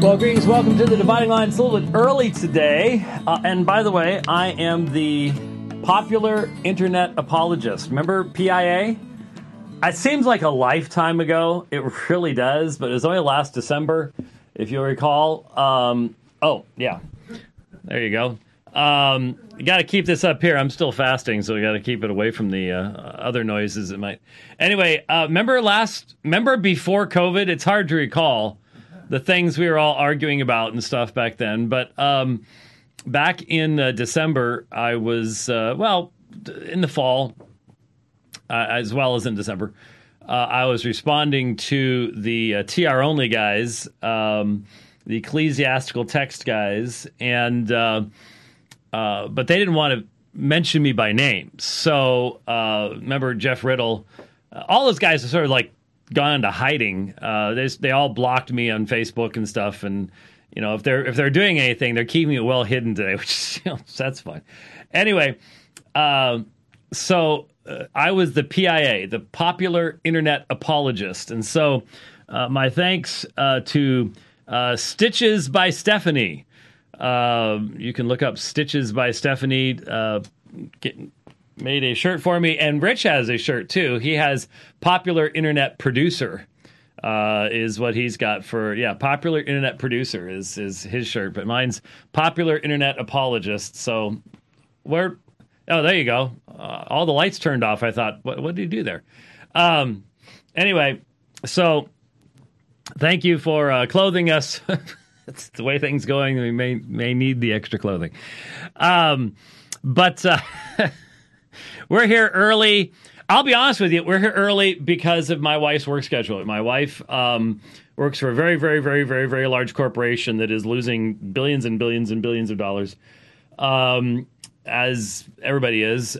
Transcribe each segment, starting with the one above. Well, greetings. Welcome to The Dividing Line. It's a little bit early today. And by the way, I am the popular internet apologist. Remember PIA? It seems like a lifetime ago. It really does. But it was only last December, if you'll recall. Oh, yeah. There you go. You got to keep this up here. I'm still fasting, so we got to keep it away from the other noises. It might. Anyway, remember before COVID? It's hard to recall the things we were all arguing about and stuff back then. But back in December, I was in the fall, as well as in December, I was responding to the TR only guys, the ecclesiastical text guys, and but they didn't want to mention me by name. So remember Jeff Riddle, all those guys are sort of like gone into hiding. They all blocked me on Facebook and stuff. And you know, if they're doing anything, they're keeping it well hidden today, which is, that's fine. Anyway, so I was the PIA, the popular internet apologist, and so my thanks to Stitches by Stephanie. You can look up Stitches by Stephanie. Made a shirt for me, and Rich has a shirt too. He has popular internet producer, is what he's got for popular internet producer is his shirt, but mine's popular internet apologist. So there you go. All the lights turned off. I thought, what did you do there? Anyway, so thank you for clothing us. It's the way things going. We may need the extra clothing, but. We're here early. I'll be honest with you. We're here early because of my wife's work schedule. My wife works for a very, very, very, very, very large corporation that is losing billions and billions and billions of dollars, as everybody is,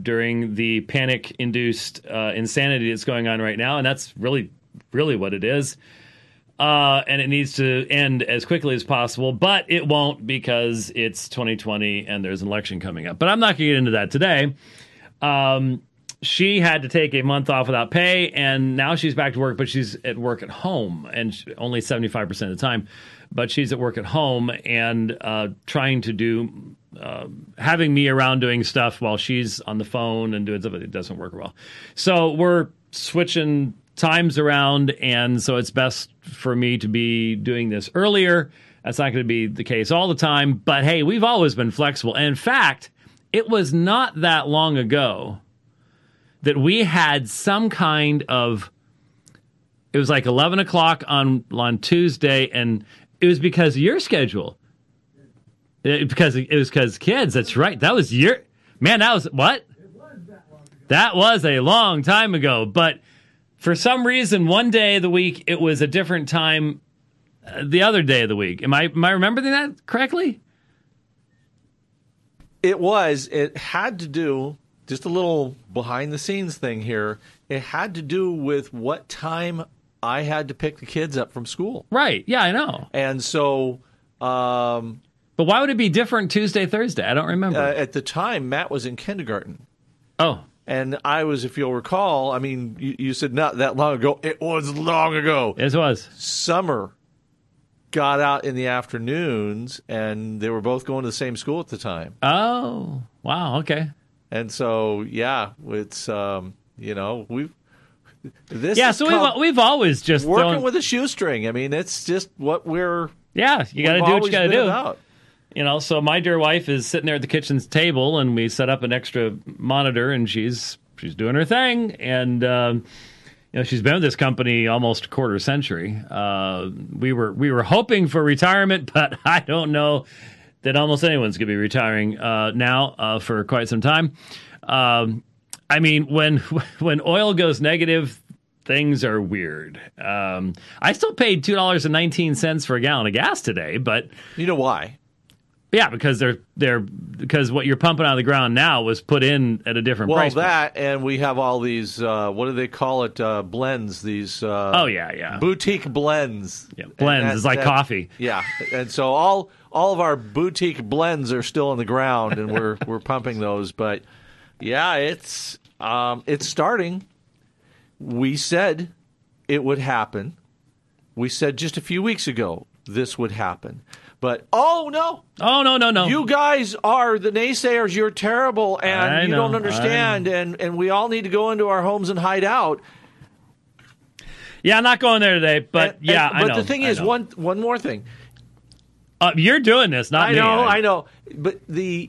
during the panic-induced insanity that's going on right now. And that's really, really what it is. And it needs to end as quickly as possible, but it won't because it's 2020 and there's an election coming up. But I'm not going to get into that today. She had to take a month off without pay, and now she's back to work, but she's at work at home, and only 75% of the time. But she's at work at home and trying to do, having me around doing stuff while she's on the phone and doing stuff. It doesn't work well. So we're switching times around, and so it's best for me to be doing this earlier. That's not going to be the case all the time, but hey, we've always been flexible. And in fact, it was not that long ago that we had some kind of, it was like 11 o'clock on Tuesday, and it was because of your schedule. Because kids, that's right. That was your, man, that was, what? It was that long ago. That was a long time ago, but for some reason, one day of the week, it was a different time the other day of the week. Am I remembering that correctly? It was. It had to do, just a little behind-the-scenes thing here, it had to do with what time I had to pick the kids up from school. Right. Yeah, I know. And so but why would it be different Tuesday, Thursday? I don't remember. At the time, Matt was in kindergarten. Oh, and I was, if you'll recall, I mean, you said not that long ago. It was long ago. It was. Summer got out in the afternoons, and they were both going to the same school at the time. Oh, wow, okay. And so, yeah, it's, this yeah, so we've always just working with a shoestring. I mean, it's just what we're, yeah, you got to do what you got to do. About. You know, so my dear wife is sitting there at the kitchen table, and we set up an extra monitor, and she's doing her thing. And she's been with this company almost a quarter century. We were hoping for retirement, but I don't know that almost anyone's going to be retiring now for quite some time. I mean, when oil goes negative, things are weird. I still paid $2.19 for a gallon of gas today, but you know why? Yeah, because because what you're pumping out of the ground now was put in at a different price. Well, that, and we have all these, what do they call it, blends, these boutique blends. Yeah, blends, it's like coffee. Yeah, and so all of our boutique blends are still on the ground, and we're pumping those. But, yeah, it's starting. We said it would happen. We said just a few weeks ago this would happen. But, oh, no. Oh, no, no, no. You guys are the naysayers. You're terrible, and you don't understand, and we all need to go into our homes and hide out. Yeah, I'm not going there today, but I know. But the thing is, one more thing. You're doing this, not me. I know. But there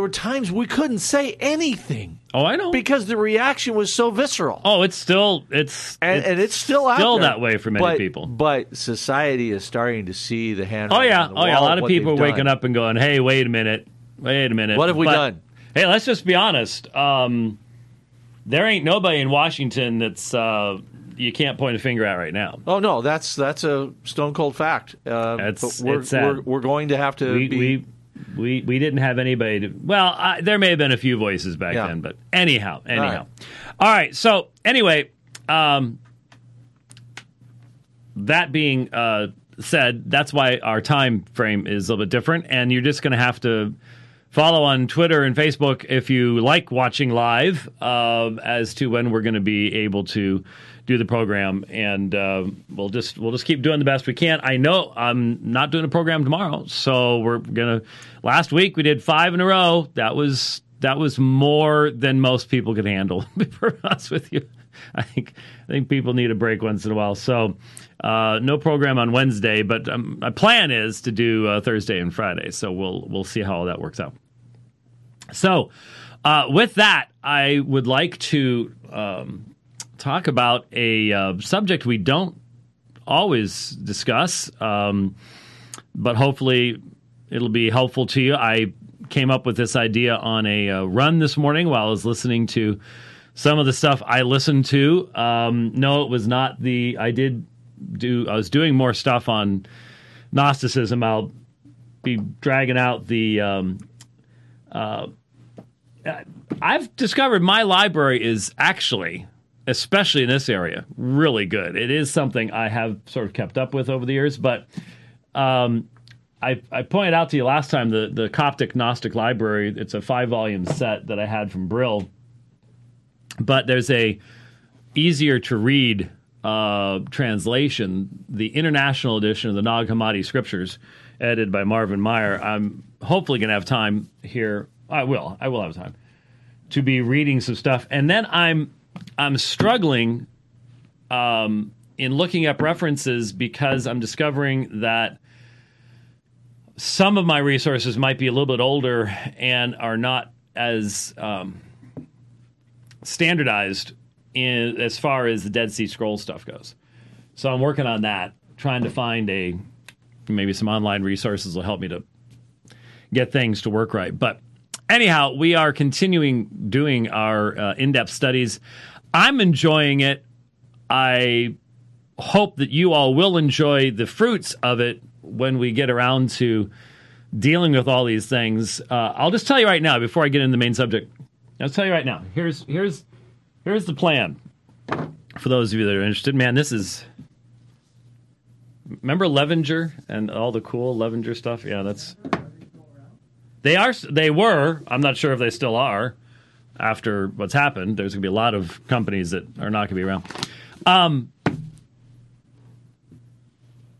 were times we couldn't say anything. Oh, I know. Because the reaction was so visceral. Oh, it's still out there. That way for many people. But society is starting to see the handwriting on the wall. Oh, yeah. A lot of people are waking up and going, hey, wait a minute. What have we done? Hey, let's just be honest. There ain't nobody in Washington that's you can't point a finger at right now. Oh, no. That's a stone-cold fact. We're going to have to be... We didn't have anybody to... Well, there may have been a few voices back then, but anyhow. All right, so anyway, that being said, that's why our time frame is a little bit different, and you're just going to have to follow on Twitter and Facebook if you like watching live as to when we're going to be able to do the program, and we'll just keep doing the best we can. I know I'm not doing a program tomorrow, so we're gonna. Last week we did 5 in a row. That was more than most people could handle. For us with you, I think people need a break once in a while. So no program on Wednesday, but my plan is to do Thursday and Friday. So we'll see how all that works out. So with that, I would like to. Talk about a subject we don't always discuss, but hopefully it'll be helpful to you. I came up with this idea on a run this morning while I was listening to some of the stuff I listened to. No, it was not the... I was doing more stuff on Gnosticism. I'll be dragging out the... I've discovered my library is actually... especially in this area, really good. It is something I have sort of kept up with over the years, but I pointed out to you last time the Coptic Gnostic Library. It's a 5-volume set that I had from Brill, but there's a easier-to-read translation, the international edition of the Nag Hammadi Scriptures, edited by Marvin Meyer. I'm hopefully going to have time here. I will have time to be reading some stuff. And then I'm struggling in looking up references because I'm discovering that some of my resources might be a little bit older and are not as standardized as far as the Dead Sea Scrolls stuff goes. So I'm working on that, trying to find maybe some online resources will help me to get things to work right. But anyhow, we are continuing doing our in-depth studies. I'm enjoying it. I hope that you all will enjoy the fruits of it when we get around to dealing with all these things. I'll just tell you right now, before I get into the main subject, here's the plan. For those of you that are interested, man, this is... Remember Levenger and all the cool Levenger stuff? Yeah, that's... They were. I'm not sure if they still are after what's happened. There's going to be a lot of companies that are not going to be around.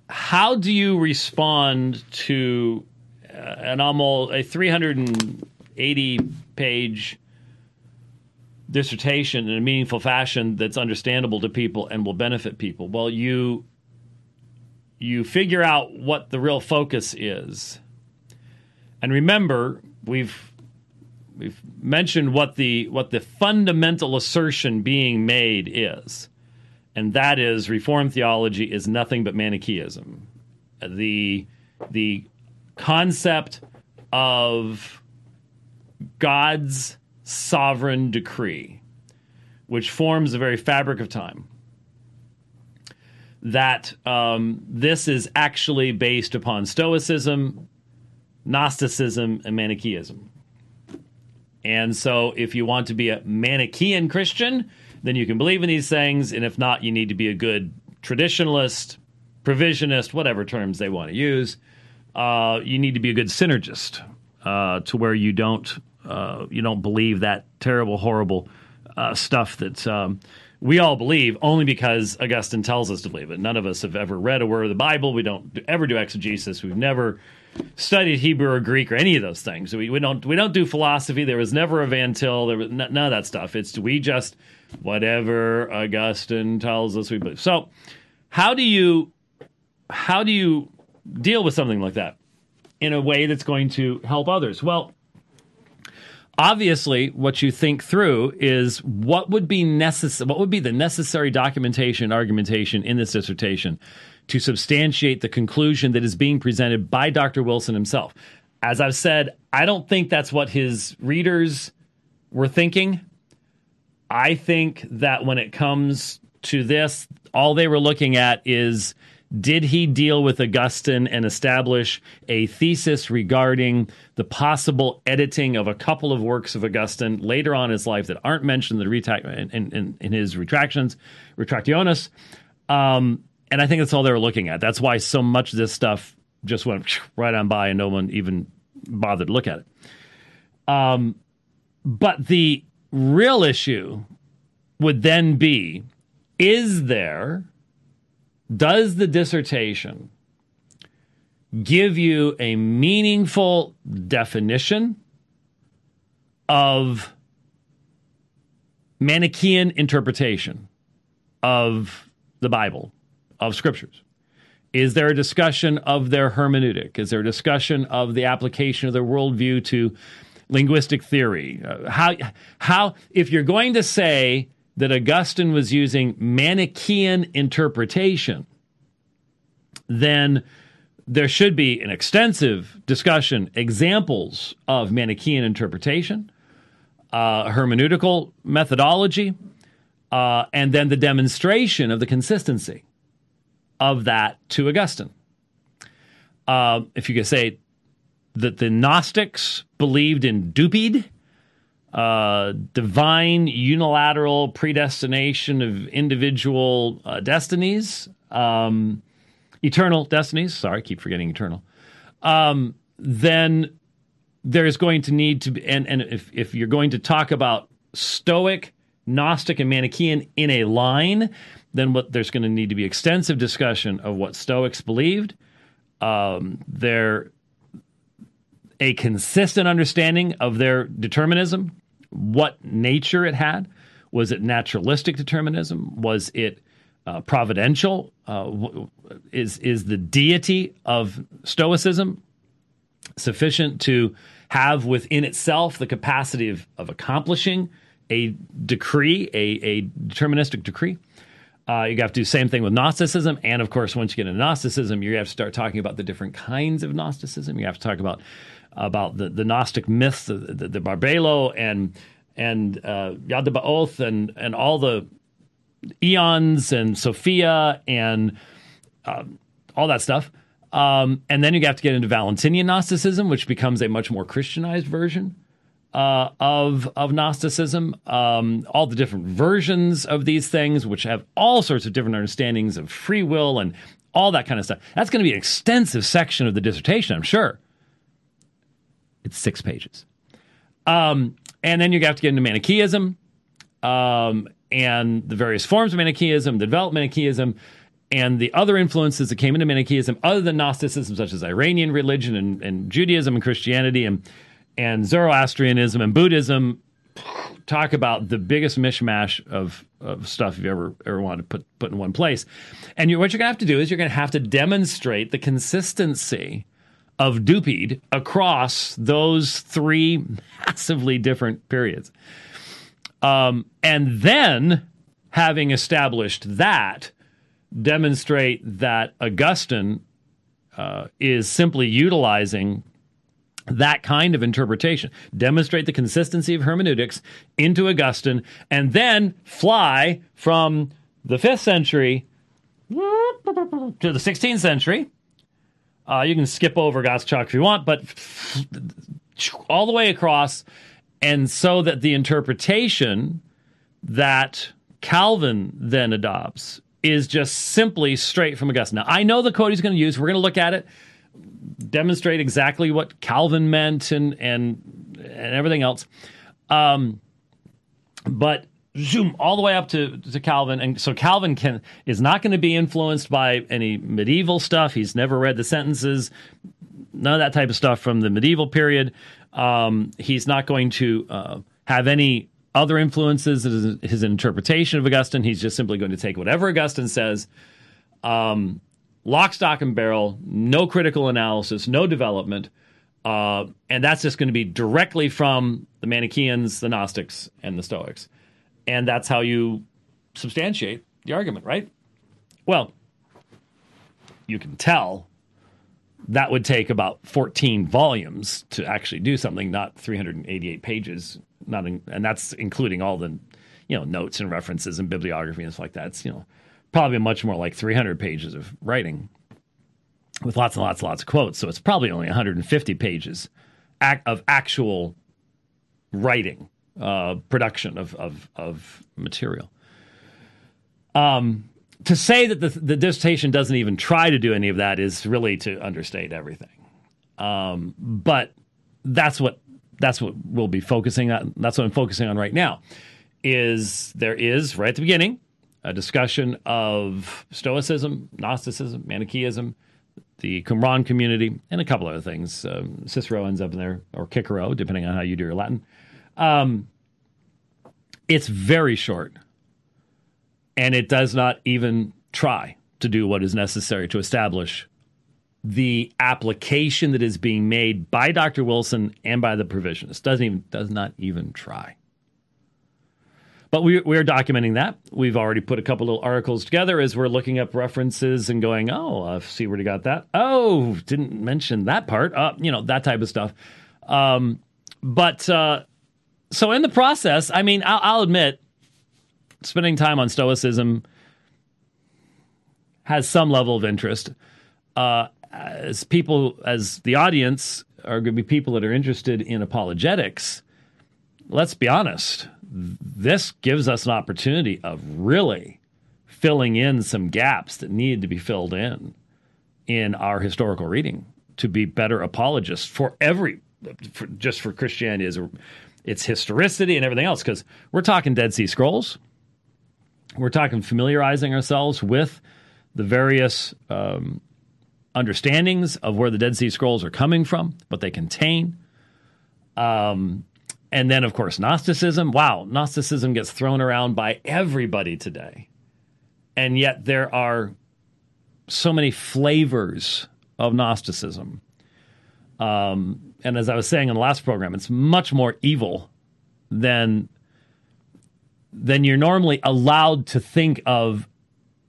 How do you respond to an almost a 380-page dissertation in a meaningful fashion that's understandable to people and will benefit people? Well, you figure out what the real focus is. And remember, we've mentioned what the fundamental assertion being made is, and that is Reformed theology is nothing but Manichaeism. The concept of God's sovereign decree, which forms the very fabric of time, that this is actually based upon Stoicism, Gnosticism, and Manichaeism. And so if you want to be a Manichaean Christian, then you can believe in these things, and if not, you need to be a good traditionalist, provisionist, whatever terms they want to use. You need to be a good synergist to where you don't believe that terrible, horrible stuff that we all believe only because Augustine tells us to believe it. None of us have ever read a word of the Bible. We don't ever do exegesis. We've never studied Hebrew or Greek or any of those things. We don't do philosophy. There was never a Van Til. There was none of that stuff. It's we just whatever Augustine tells us we believe. So how do you deal with something like that in a way that's going to help others? Well, obviously, what you think through is what would be necessary. What would be the necessary documentation, argumentation in this dissertation to substantiate the conclusion that is being presented by Dr. Wilson himself? As I've said, I don't think that's what his readers were thinking. I think that when it comes to this, all they were looking at is, did he deal with Augustine and establish a thesis regarding the possible editing of a couple of works of Augustine later on in his life that aren't mentioned in his retractiones? And I think that's all they were looking at. That's why so much of this stuff just went right on by and no one even bothered to look at it. But the real issue would then be, does the dissertation give you a meaningful definition of Manichaean interpretation of the Bible, of Scriptures? Is there a discussion of their hermeneutic? Is there a discussion of the application of their worldview to linguistic theory? How if you're going to say that Augustine was using Manichaean interpretation, then there should be an extensive discussion, examples of Manichaean interpretation, hermeneutical methodology, and then the demonstration of the consistency of that to Augustine. If you could say that the Gnostics believed in Dupied, divine unilateral predestination of individual destinies, eternal destinies, sorry, I keep forgetting eternal, then there's going to need to be, and if you're going to talk about Stoic, Gnostic, and Manichaean in a line, then there's going to need to be extensive discussion of what Stoics believed, a consistent understanding of their determinism, what nature it had. Was it naturalistic determinism? Was it providential? Is the deity of Stoicism sufficient to have within itself the capacity of accomplishing a decree, a deterministic decree? You have to do the same thing with Gnosticism. And, of course, once you get into Gnosticism, you have to start talking about the different kinds of Gnosticism. You have to talk about the Gnostic myths, the Barbelo and Yaldabaoth and all the eons and Sophia and all that stuff. And then you have to get into Valentinian Gnosticism, which becomes a much more Christianized version of Gnosticism, all the different versions of these things, which have all sorts of different understandings of free will and all that kind of stuff. That's going to be an extensive section of the dissertation, I'm sure. It's 6 pages. And then you have to get into Manichaeism and the various forms of Manichaeism, the developed Manichaeism, and the other influences that came into Manichaeism other than Gnosticism, such as Iranian religion and Judaism and Christianity and Zoroastrianism and Buddhism. Talk about the biggest mishmash of stuff you've ever wanted to put in one place. And what you're going to have to do is you're going to have to demonstrate the consistency of Dupied across those 3 massively different periods. And then, having established that, demonstrate that Augustine is simply utilizing that kind of interpretation, demonstrate the consistency of hermeneutics into Augustine, and then fly from the 5th century to the 16th century. You can skip over Gottschalk if you want, but all the way across, and so that the interpretation that Calvin then adopts is just simply straight from Augustine. Now, I know the quote he's going to use. We're going to look at it, demonstrate exactly what Calvin meant and everything else. But zoom all the way up to Calvin. And so Calvin is not going to be influenced by any medieval stuff. He's never read the sentences, none of that type of stuff from the medieval period. He's not going to have any other influences in his interpretation of Augustine. He's just simply going to take whatever Augustine says, lock, stock, and barrel, no critical analysis, no development. And that's just going to be directly from the Manichaeans, the Gnostics, and the Stoics. And that's how you substantiate the argument, right? Well, you can tell that would take about 14 volumes to actually do something, not 388 pages. And that's including all the, notes and references and bibliography and stuff like that. It's, probably much more like 300 pages of writing with lots and lots and lots of quotes. So it's probably only 150 pages of actual writing, production of material. To say that the dissertation doesn't even try to do any of that is really to understate everything. But that's what we'll be focusing on. That's what I'm focusing on right now. There is right at the beginning a discussion of Stoicism, Gnosticism, Manichaeism, the Qumran community, and a couple other things. Cicero ends up in there, or Cicero, depending on how you do your Latin. It's very short, and it does not even try to do what is necessary to establish the application that is being made by Dr. Wilson and by the provisionists. Does not even try. But we're documenting that. We've already put a couple little articles together as we're looking up references and going, oh, I see where you got that. Oh, didn't mention that part. That type of stuff. So in the process, I'll admit, spending time on Stoicism has some level of interest. As the audience are going to be people that are interested in apologetics, let's be honest, this gives us an opportunity of really filling in some gaps that need to be filled in our historical reading to be better apologists for Christianity, as its historicity and everything else, because we're talking Dead Sea Scrolls. We're talking familiarizing ourselves with the various understandings of where the Dead Sea Scrolls are coming from, what they contain. And then, of course, Gnosticism. Wow, Gnosticism gets thrown around by everybody today. And yet there are so many flavors of Gnosticism. And as I was saying in the last program, it's much more evil than you're normally allowed to think of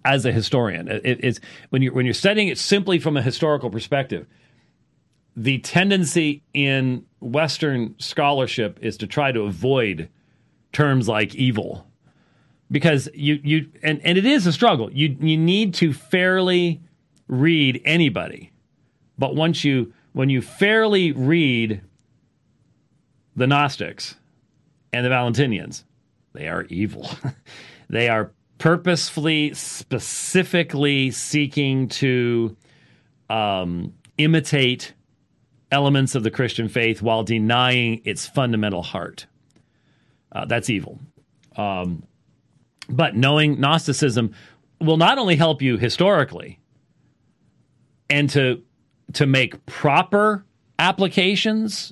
as a historian. It's when you're studying it simply from a historical perspective, the tendency in Western scholarship is to try to avoid terms like evil, because you and it is a struggle. You need to fairly read anybody, but when you fairly read the Gnostics and the Valentinians, they are evil. They are purposefully, specifically seeking to imitate elements of the Christian faith while denying its fundamental heart. That's evil. But knowing Gnosticism will not only help you historically and to make proper applications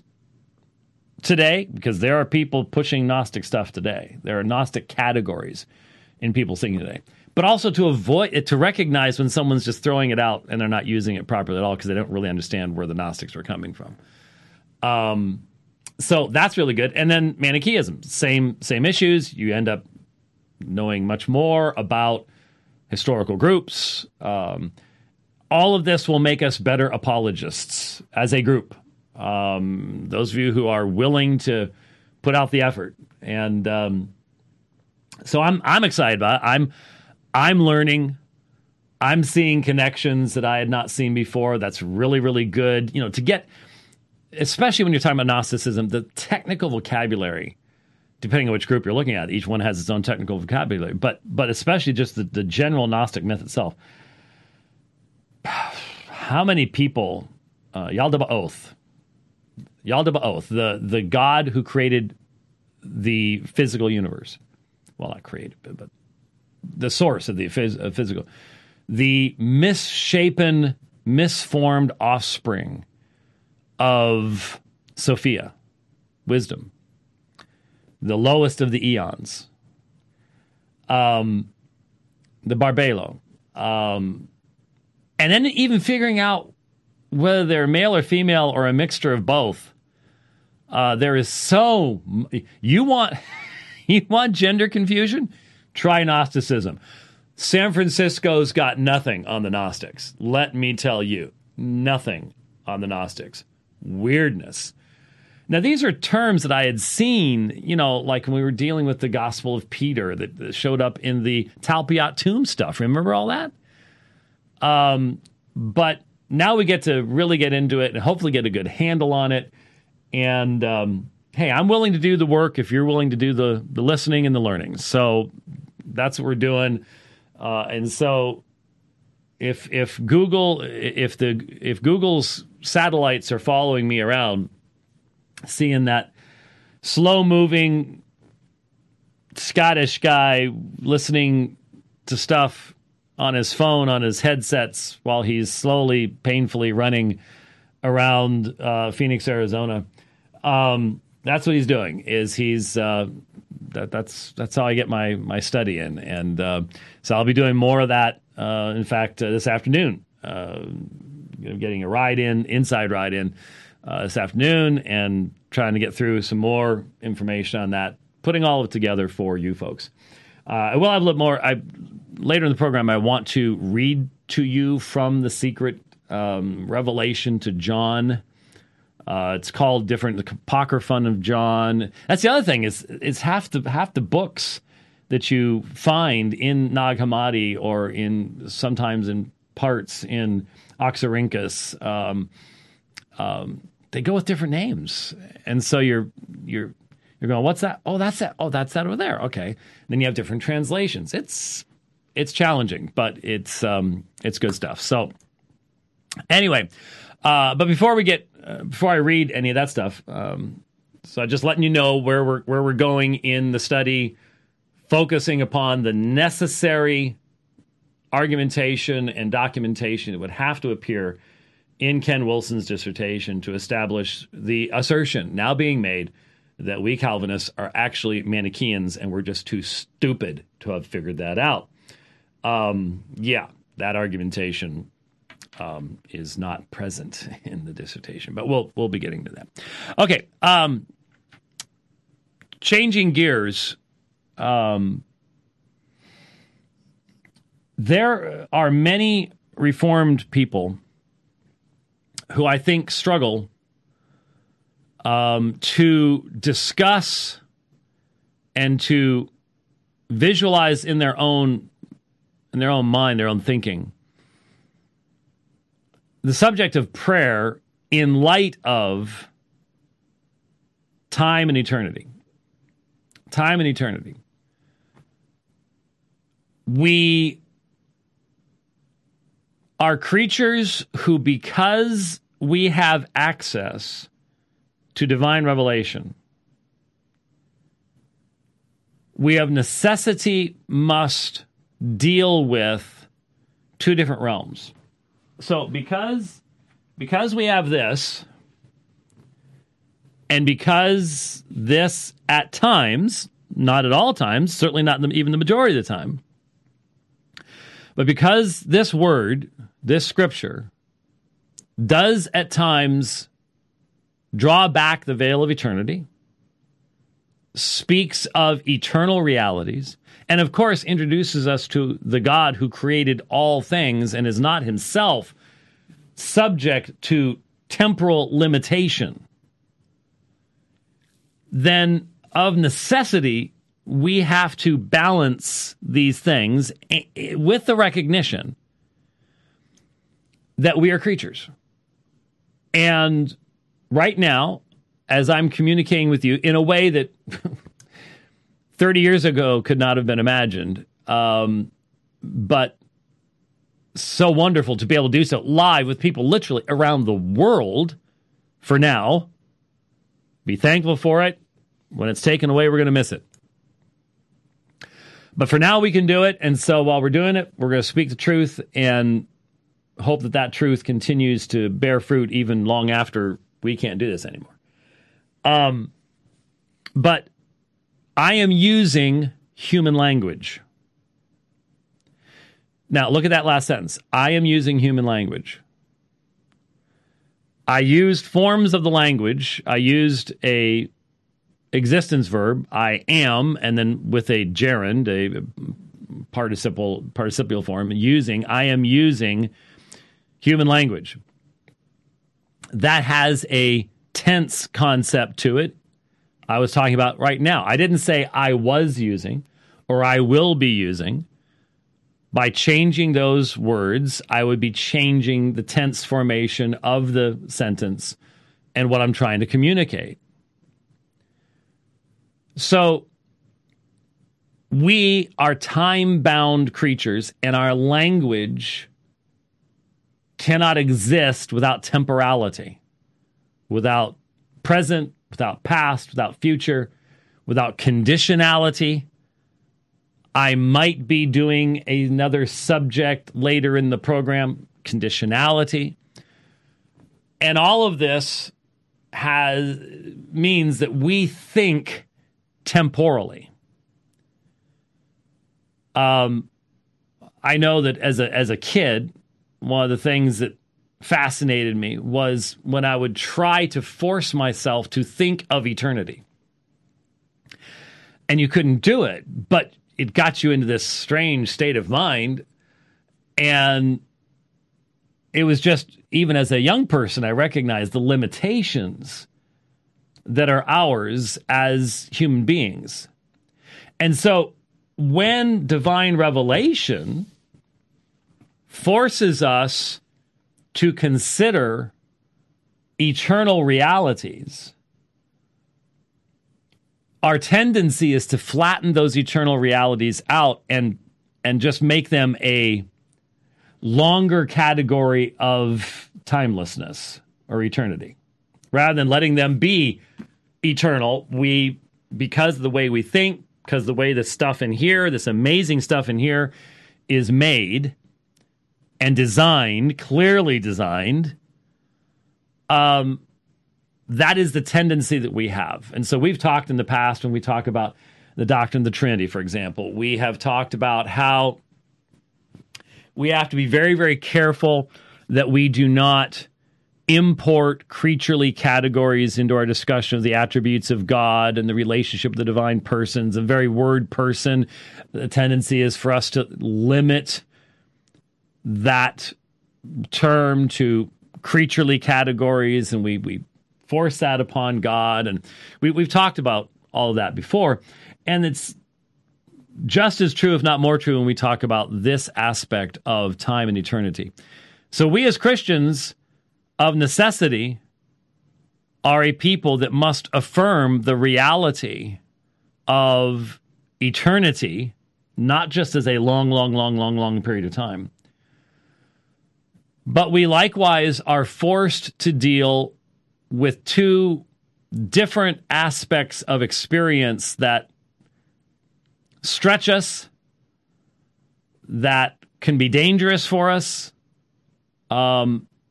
today, because there are people pushing Gnostic stuff today. There are Gnostic categories in people's thinking today. But also to avoid it, to recognize when someone's just throwing it out and they're not using it properly at all because they don't really understand where the Gnostics are coming from. So that's really good. And then Manichaeism, same issues. You end up knowing much more about historical groups. All of this will make us better apologists as a group. Those of you who are willing to put out the effort, and so I'm excited about it. I'm learning. I'm seeing connections that I had not seen before. That's really, really good. To get, especially when you're talking about Gnosticism, the technical vocabulary, depending on which group you're looking at, each one has its own technical vocabulary. But especially just the general Gnostic myth itself. How many people, Yaldabaoth, the god who created the physical universe, well, not created, but the source of the physical, the misshapen, misformed offspring of Sophia, wisdom, the lowest of the eons, the Barbelo, and then even figuring out whether they're male or female or a mixture of both. There is so you want gender confusion? Try Gnosticism. San Francisco's got nothing on the Gnostics. Let me tell you, nothing on the Gnostics. Weirdness. Now, these are terms that I had seen, you know, like when we were dealing with the Gospel of Peter that showed up in the Talpiot tomb stuff. Remember all that? But now we get to really get into it and hopefully get a good handle on it. And, hey, I'm willing to do the work if you're willing to do the listening and the learning. So that's what we're doing. And so if Google's satellites are following me around, seeing that slow-moving Scottish guy listening to stuff on his phone, on his headsets, while he's slowly, painfully running around Phoenix, Arizona. That's what he's doing. That's how I get my study in, and so I'll be doing more of that. In fact, this afternoon, getting a ride in, inside ride in this afternoon, and trying to get through some more information on that, putting all of it together for you folks. I will have a little more. Later in the program, I want to read to you from the secret revelation to John. It's called different, the Apocryphon of John. That's the other thing, is it's half the books that you find in Nag Hammadi or sometimes in parts in Oxyrhynchus. They go with different names, and so you're going, what's that? Oh, that's that. Oh, that's that over there. Okay, and then you have different translations. It's challenging, but it's good stuff. So anyway, but before I read any of that stuff, so just letting you know where we're going in the study, focusing upon the necessary argumentation and documentation that would have to appear in Ken Wilson's dissertation to establish the assertion now being made that we Calvinists are actually Manichaeans and we're just too stupid to have figured that out. That argumentation is not present in the dissertation, but we'll be getting to that. Okay, changing gears. There are many Reformed people who I think struggle to discuss and to visualize in their own mind, their own thinking, the subject of prayer in light of time and eternity. Time and eternity. We are creatures who, because we have access to divine revelation, we of necessity must deal with two different realms. So because we have this, and because this at times, not at all times, certainly not even the majority of the time, but because this word, this scripture, does at times draw back the veil of eternity, speaks of eternal realities, and of course introduces us to the God who created all things and is not himself subject to temporal limitation, then of necessity we have to balance these things with the recognition that we are creatures. And right now, as I'm communicating with you in a way that 30 years ago could not have been imagined, but so wonderful to be able to do so live with people literally around the world for now. Be thankful for it. When it's taken away, we're going to miss it. But for now, we can do it. And so while we're doing it, we're going to speak the truth and hope that that truth continues to bear fruit even long after we can't do this anymore. But I am using human language. Now, look at that last sentence. I am using human language. I used forms of the language. I used a existence verb, I am, and then with a gerund, a participial form, using, I am using human language. That has a tense concept to it. I was talking about right now. I didn't say I was using or I will be using. By changing those words, I would be changing the tense formation of the sentence and what I'm trying to communicate. So we are time-bound creatures, and our language cannot exist without temporality, without present, without past, without future, without conditionality. I might be doing another subject later in the program, conditionality. And all of this means that we think temporally. I know that as a kid, one of the things that fascinated me was when I would try to force myself to think of eternity. And you couldn't do it, but it got you into this strange state of mind. And it was just, even as a young person, I recognized the limitations that are ours as human beings. And so when divine revelation forces us to consider eternal realities, our tendency is to flatten those eternal realities out and just make them a longer category of timelessness or eternity. Rather than letting them be eternal, because of the way we think, because the way this stuff in here, this amazing stuff in here is made and designed, clearly designed, that is the tendency that we have. And so we've talked in the past when we talk about the doctrine of the Trinity, for example. We have talked about how we have to be very, very careful that we do not import creaturely categories into our discussion of the attributes of God and the relationship of the divine persons, the very word person. The tendency is for us to limit that term to creaturely categories, and we force that upon God. And we've talked about all of that before. And it's just as true, if not more true, when we talk about this aspect of time and eternity. So we as Christians, of necessity, are a people that must affirm the reality of eternity, not just as a long, long, long, long, long period of time. But we likewise are forced to deal with two different aspects of experience that stretch us, that can be dangerous for us,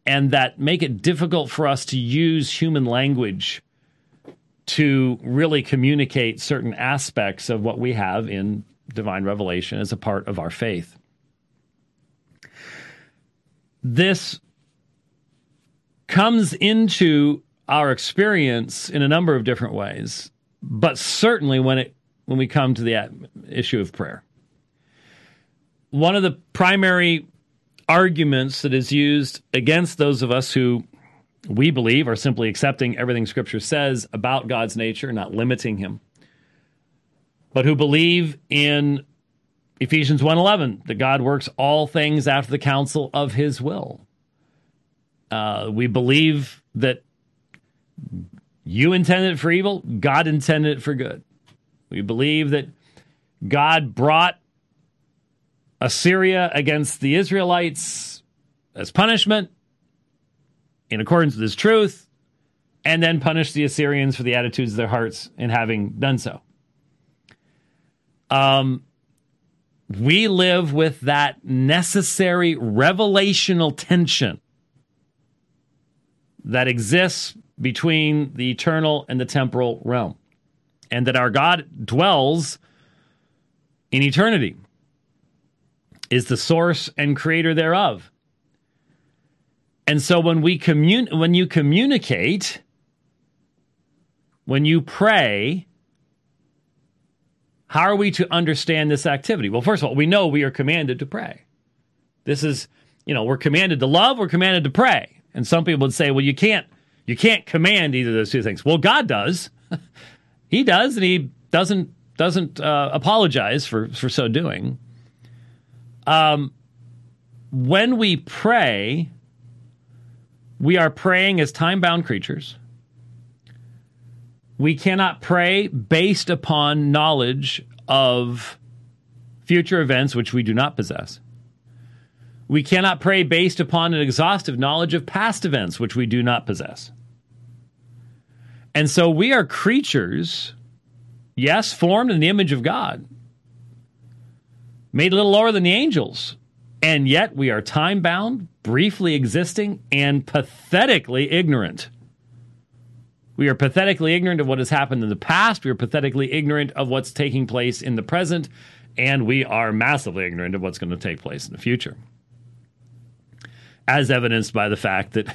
and that make it difficult for us to use human language to really communicate certain aspects of what we have in divine revelation as a part of our faith. This comes into our experience in a number of different ways, but certainly when we come to the issue of prayer. One of the primary arguments that is used against those of us who we believe are simply accepting everything Scripture says about God's nature, not limiting him, but who believe in Ephesians 1:11, that God works all things after the counsel of his will. We believe that you intended it for evil, God intended it for good. We believe that God brought Assyria against the Israelites as punishment in accordance with his truth, and then punished the Assyrians for the attitudes of their hearts in having done so. we live with that necessary revelational tension that exists between the eternal and the temporal realm, and that our God dwells in eternity, is the source and creator thereof. And so when you communicate, when you pray, how are we to understand this activity? Well, first of all, we know we are commanded to pray. This is, we're commanded to love, we're commanded to pray. And some people would say, well, you can't command either of those two things. Well, God does. He does, and he doesn't apologize for so doing. When we pray, we are praying as time-bound creatures. We cannot pray based upon knowledge of future events, which we do not possess. We cannot pray based upon an exhaustive knowledge of past events, which we do not possess. And so we are creatures, yes, formed in the image of God, made a little lower than the angels, and yet we are time-bound, briefly existing, and pathetically ignorant. We are pathetically ignorant of what has happened in the past. We are pathetically ignorant of what's taking place in the present. And we are massively ignorant of what's going to take place in the future, as evidenced by the fact that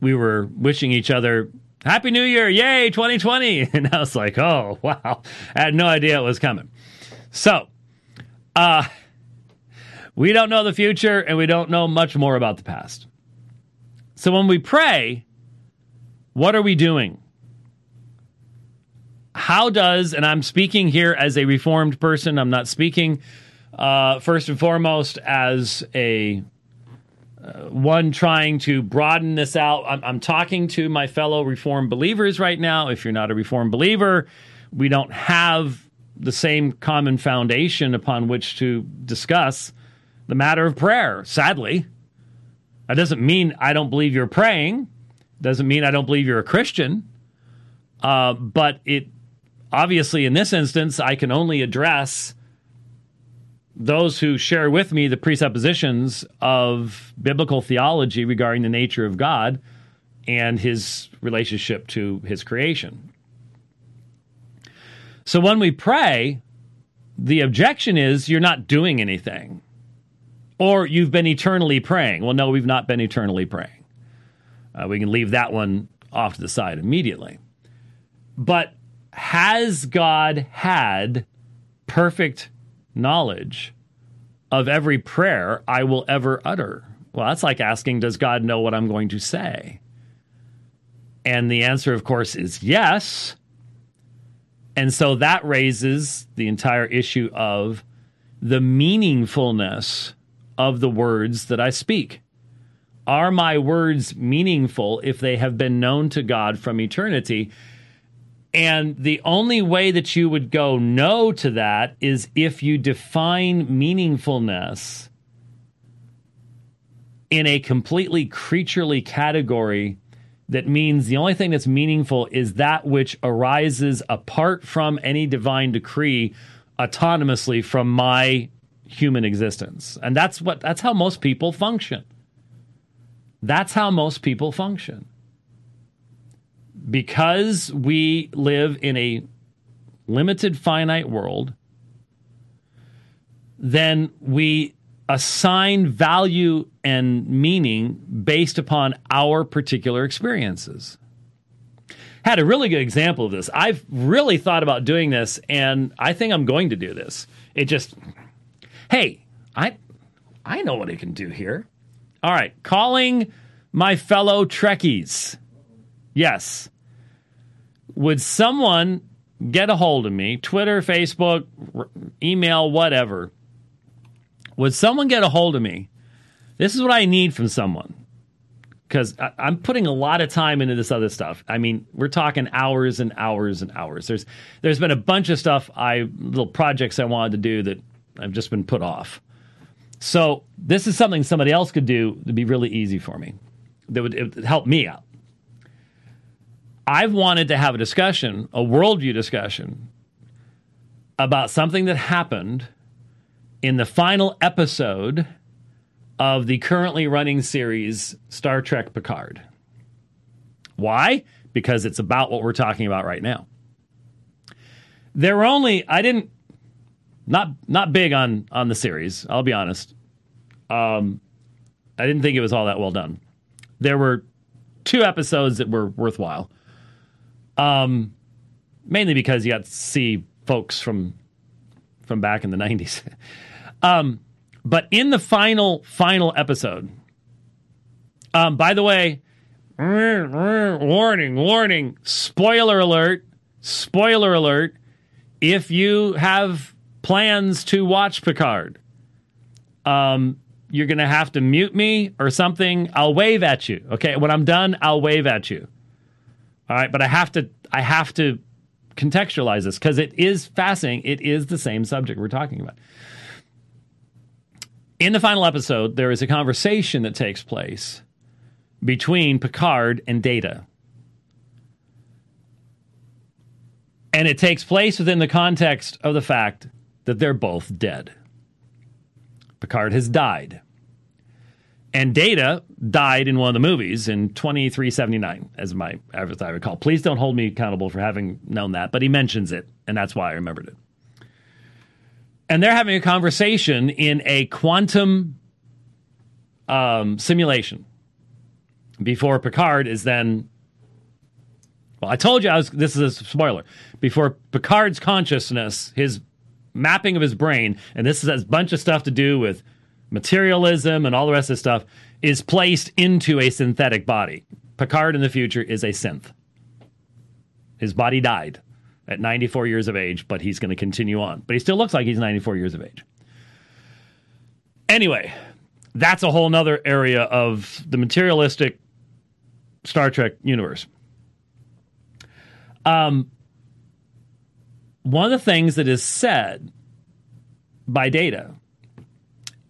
we were wishing each other Happy New Year, yay, 2020. And I was like, oh, wow. I had no idea it was coming. So we don't know the future, and we don't know much more about the past. So when we pray, what are we doing? How does, and I'm speaking here as a Reformed person, I'm not speaking first and foremost as a one trying to broaden this out. I'm talking to my fellow Reformed believers right now. If you're not a Reformed believer, we don't have the same common foundation upon which to discuss the matter of prayer, sadly. That doesn't mean I don't believe you're praying. Doesn't mean I don't believe you're a Christian. But it obviously, in this instance, I can only address those who share with me the presuppositions of biblical theology regarding the nature of God and his relationship to his creation. So when we pray, the objection is you're not doing anything, or you've been eternally praying. Well, no, we've not been eternally praying. We can leave that one off to the side immediately. But has God had perfect knowledge of every prayer I will ever utter? Well, that's like asking, does God know what I'm going to say? And the answer, of course, is yes. And so that raises the entire issue of the meaningfulness of the words that I speak. Are my words meaningful if they have been known to God from eternity? And the only way that you would go no to that is if you define meaningfulness in a completely creaturely category that means the only thing that's meaningful is that which arises apart from any divine decree autonomously from my human existence. And that's how most people function. That's how most people function. Because we live in a limited, finite world, then we assign value and meaning based upon our particular experiences. Had a really good example of this. I've really thought about doing this, and I think I'm going to do this. It just, hey, I know what I can do here. All right, calling my fellow Trekkies. Yes. Would someone get a hold of me, Twitter, Facebook, email, whatever? Would someone get a hold of me? This is what I need from someone, because I'm putting a lot of time into this other stuff. I mean, we're talking hours and hours and hours. There's been a bunch of stuff, little projects I wanted to do that I've just been put off. So this is something somebody else could do that'd be really easy for me. That would help me out. I've wanted to have a discussion, a worldview discussion, about something that happened in the final episode of the currently running series, Star Trek Picard. Why? Because it's about what we're talking about right now. There were only, not big on the series, I'll be honest. I didn't think it was all that well done. There were two episodes that were worthwhile. Mainly because you got to see folks from back in the 90s. But in the final episode, by the way, warning, spoiler alert, if you have plans to watch Picard, you're going to have to mute me or something. I'll wave at you. Okay. When I'm done, I'll wave at you. All right. But I have to contextualize this because it is fascinating. It is the same subject we're talking about. In the final episode, there is a conversation that takes place between Picard and Data. And it takes place within the context of the fact that they're both dead. Picard has died. And Data died in one of the movies in 2379, as I recall. Please don't hold me accountable for having known that, but he mentions it, and that's why I remembered it. And they're having a conversation in a quantum simulation before Picard is then... Well, I told you this is a spoiler. Before Picard's consciousness, his mapping of his brain, and this has a bunch of stuff to do with materialism and all the rest of this stuff, is placed into a synthetic body. Picard in the future is a synth. His body died at 94 years of age, but he's going to continue on. But he still looks like he's 94 years of age. Anyway, that's a whole nother area of the materialistic Star Trek universe. One of the things that is said by Data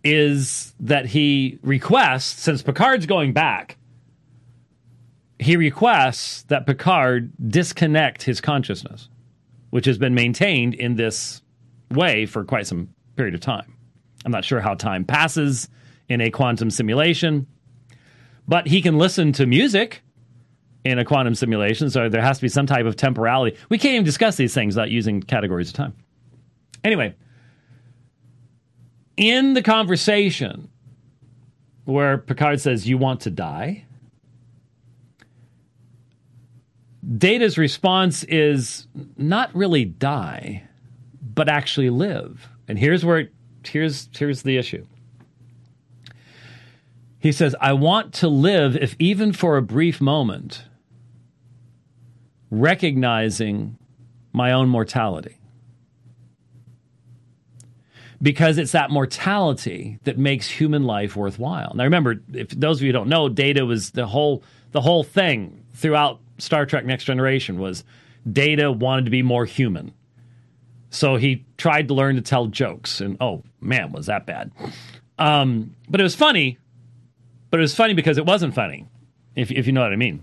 is that he requests, since Picard's going back, he requests that Picard disconnect his consciousness, which has been maintained in this way for quite some period of time. I'm not sure how time passes in a quantum simulation, but he can listen to music in a quantum simulation, so there has to be some type of temporality. We can't even discuss these things without using categories of time. Anyway, in the conversation where Picard says, "You want to die?" Data's response is not really die, but actually live. And here's the issue. He says, "I want to live, if even for a brief moment, recognizing my own mortality." Because it's that mortality that makes human life worthwhile. Now, remember, if those of you who don't know, Data was the whole thing throughout Star Trek: Next Generation was Data wanted to be more human, so he tried to learn to tell jokes. And oh man, was that bad? But it was funny. But it was funny because it wasn't funny, if you know what I mean.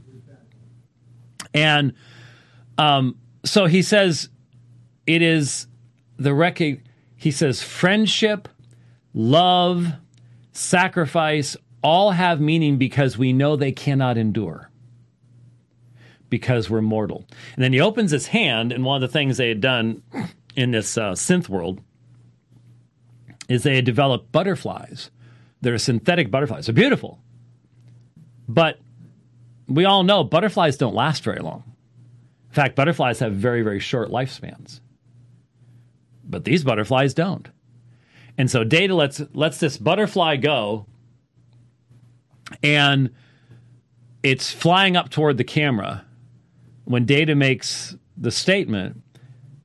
And so he says, it is the recognition. He says, friendship, love, sacrifice, all have meaning because we know they cannot endure. Because we're mortal. And then he opens his hand, and one of the things they had done in this synth world is they had developed butterflies. They're synthetic butterflies. They're beautiful. But we all know butterflies don't last very long. In fact, butterflies have very, very short lifespans. But these butterflies don't. And so Data lets this butterfly go, and it's flying up toward the camera when Data makes the statement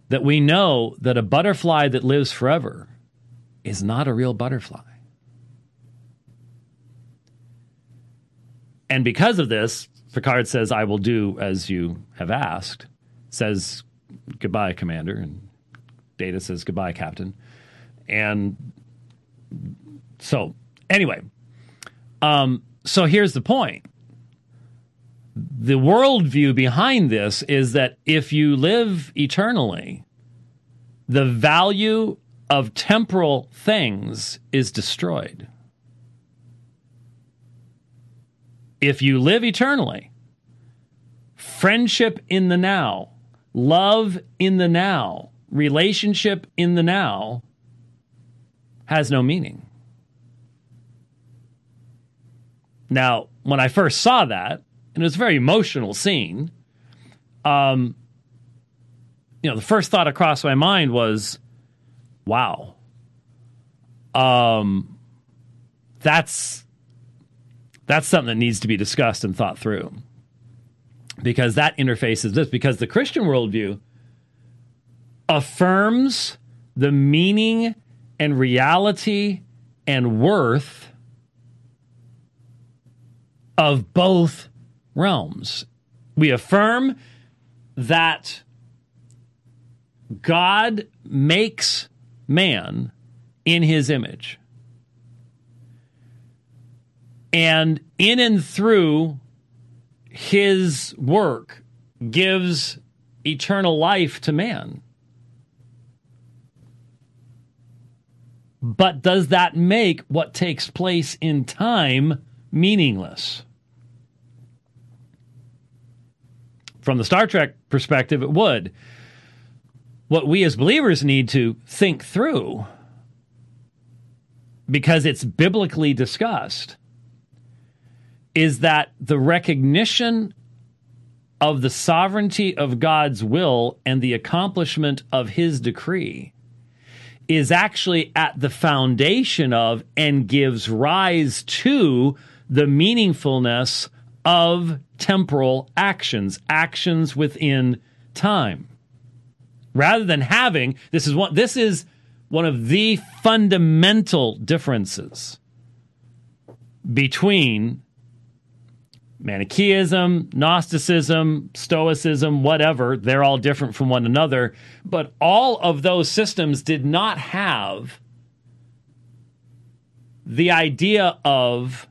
that we know that a butterfly that lives forever is not a real butterfly. And because of this, Picard says, "I will do as you have asked," says, "Goodbye, Commander," and Data says, "Goodbye, Captain." And so, anyway, so here's the point. The worldview behind this is that if you live eternally, the value of temporal things is destroyed. If you live eternally, friendship in the now, love in the now, relationship in the now has no meaning. Now, when I first saw that, and it was a very emotional scene, the first thought across my mind was, wow, that's something that needs to be discussed and thought through, because that interfaces this, because the Christian worldview affirms the meaning and reality and worth of both realms. We affirm that God makes man in his image, and in and through his work gives eternal life to man. But does that make what takes place in time meaningless? From the Star Trek perspective, it would. What we as believers need to think through, because it's biblically discussed, is that the recognition of the sovereignty of God's will and the accomplishment of his decree is actually at the foundation of and gives rise to the meaningfulness of temporal actions, actions within time. Rather than having, this is one of the fundamental differences between Manichaeism, Gnosticism, Stoicism, whatever, they're all different from one another, but all of those systems did not have the idea of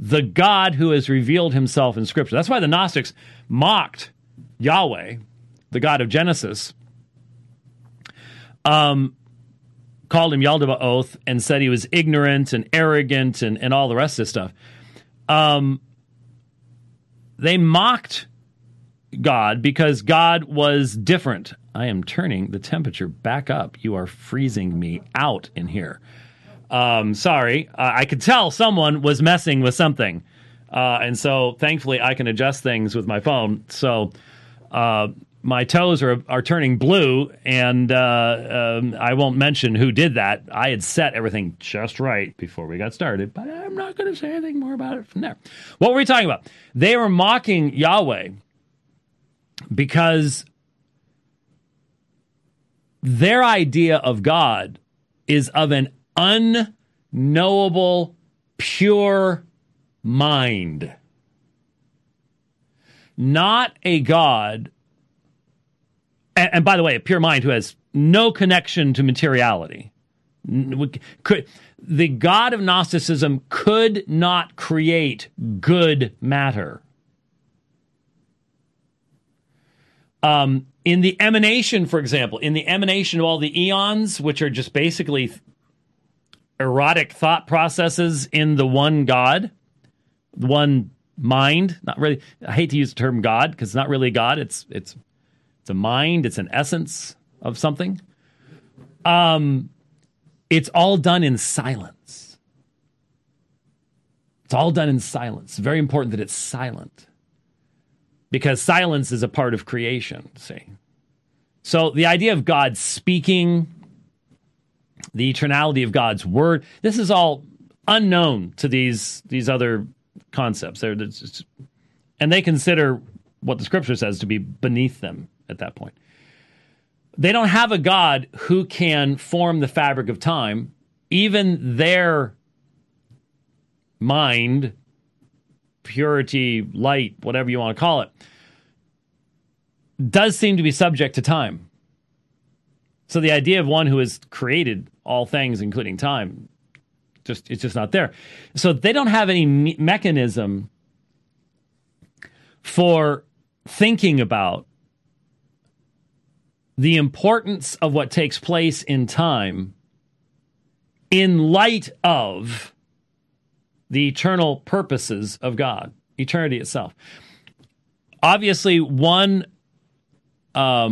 the God who has revealed himself in Scripture. That's why the Gnostics mocked Yahweh, the God of Genesis, called him Yaldabaoth, and said he was ignorant and arrogant and all the rest of this stuff. They mocked God because God was different. I am turning the temperature back up. You are freezing me out in here. Sorry. I could tell someone was messing with something. And so thankfully I can adjust things with my phone. So, my toes are turning blue, and I won't mention who did that. I had set everything just right before we got started, but I'm not going to say anything more about it from there. What were we talking about? They were mocking Yahweh because their idea of God is of an unknowable, pure mind. Not a God... And by the way, a pure mind who has no connection to materiality. The God of Gnosticism could not create good matter. In the emanation, for example, in the emanation of all the eons, which are just basically erotic thought processes in the one God, the one mind, not really, I hate to use the term God because it's not really God, it's a mind, it's an essence of something. It's all done in silence. It's all done in silence. It's very important that it's silent, because silence is a part of creation, see. So the idea of God speaking, the eternality of God's word, this is all unknown to these other concepts. And they consider what the Scripture says to be beneath them. At that point, they don't have a God who can form the fabric of time. Even their mind, purity, light, whatever you want to call it, does seem to be subject to time. So the idea of one who has created all things, including time, it's just not there. So they don't have any mechanism for thinking about the importance of what takes place in time in light of the eternal purposes of God, eternity itself. Obviously, one of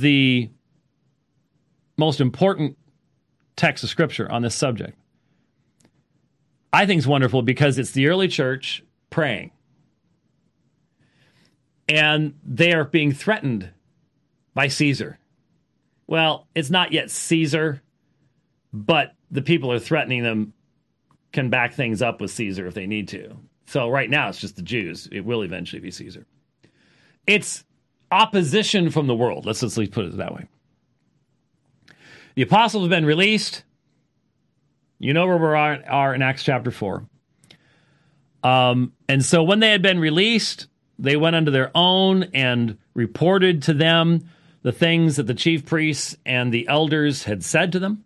the most important texts of Scripture on this subject, I think, is wonderful because it's the early church praying. And they are being threatened by Caesar. Well, it's not yet Caesar, but the people are threatening them can back things up with Caesar if they need to. So right now, it's just the Jews. It will eventually be Caesar. It's opposition from the world. Let's at least put it that way. The apostles have been released. You know where we are in Acts chapter 4. And so when they had been released, they went unto their own and reported to them the things that the chief priests and the elders had said to them.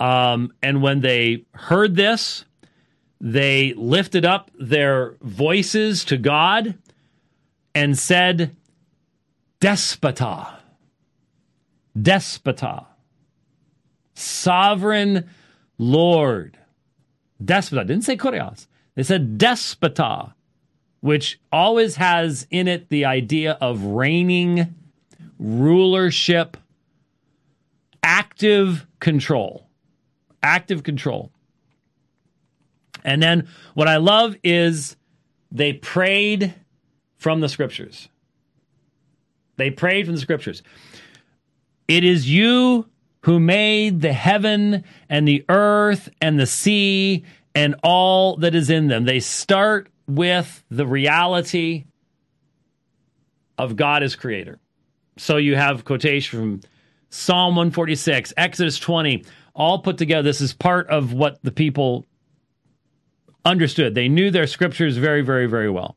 And when they heard this, they lifted up their voices to God and said, Despota, Despota, sovereign Lord, Despota. Didn't say Kurios. They said Despota, which always has in it the idea of reigning, rulership, active control. Active control. And then what I love is they prayed from the Scriptures. They prayed from the Scriptures. It is you who made the heaven and the earth and the sea and all that is in them. They start with the reality of God as creator. So you have quotation from Psalm 146, Exodus 20, all put together. This is part of what the people understood. They knew their scriptures very, very, very well.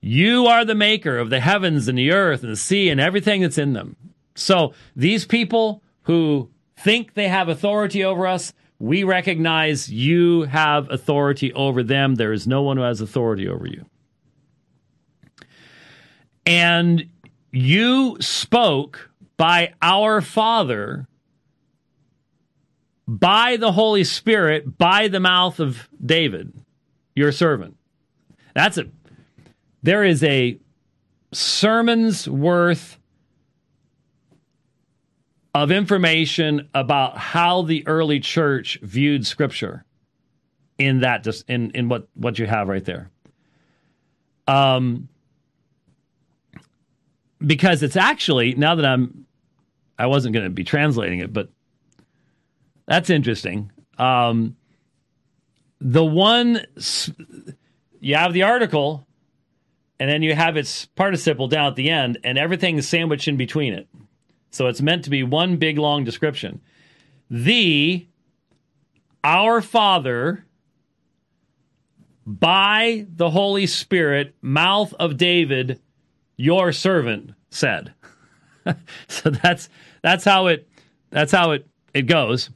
You are the maker of the heavens and the earth and the sea and everything that's in them. So these people who think they have authority over us, we recognize you have authority over them. There is no one who has authority over you. And you spoke by our Father, by the Holy Spirit, by the mouth of David, your servant. That's it. There is a sermon's worth of information about how the early church viewed Scripture in that, in what you have right there. Because it's actually, now that I wasn't going to be translating it, but that's interesting. The one, you have the article, and then you have its participle down at the end, and everything is sandwiched in between it. So it's meant to be one big, long description. Our Father, by the Holy Spirit, mouth of David, your servant said. So that's how it goes.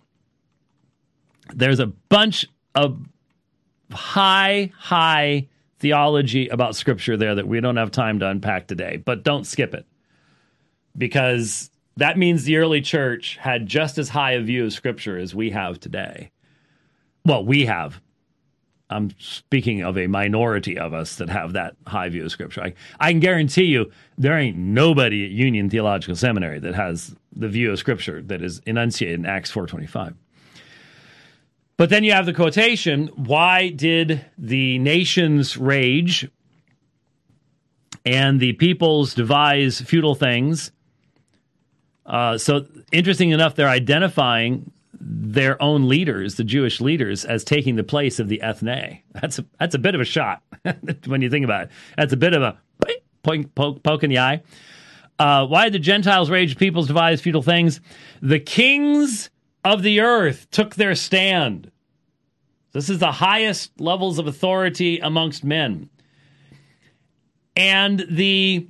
There's a bunch of high theology about Scripture there that we don't have time to unpack today, but don't skip it, because that means the early church had just as high a view of Scripture as we have today. Well, we have. I'm speaking of a minority of us that have that high view of Scripture. I can guarantee you there ain't nobody at Union Theological Seminary that has the view of Scripture that is enunciated in Acts 4:25. But then you have the quotation, why did the nations rage and the peoples devise futile things? So interesting enough, they're identifying their own leaders, the Jewish leaders, as taking the place of the ethne. That's a bit of a shot when you think about it. That's a bit of a poke in the eye. Why did the Gentiles rage, peoples devise futile things? The kings of the earth took their stand. This is the highest levels of authority amongst men. And the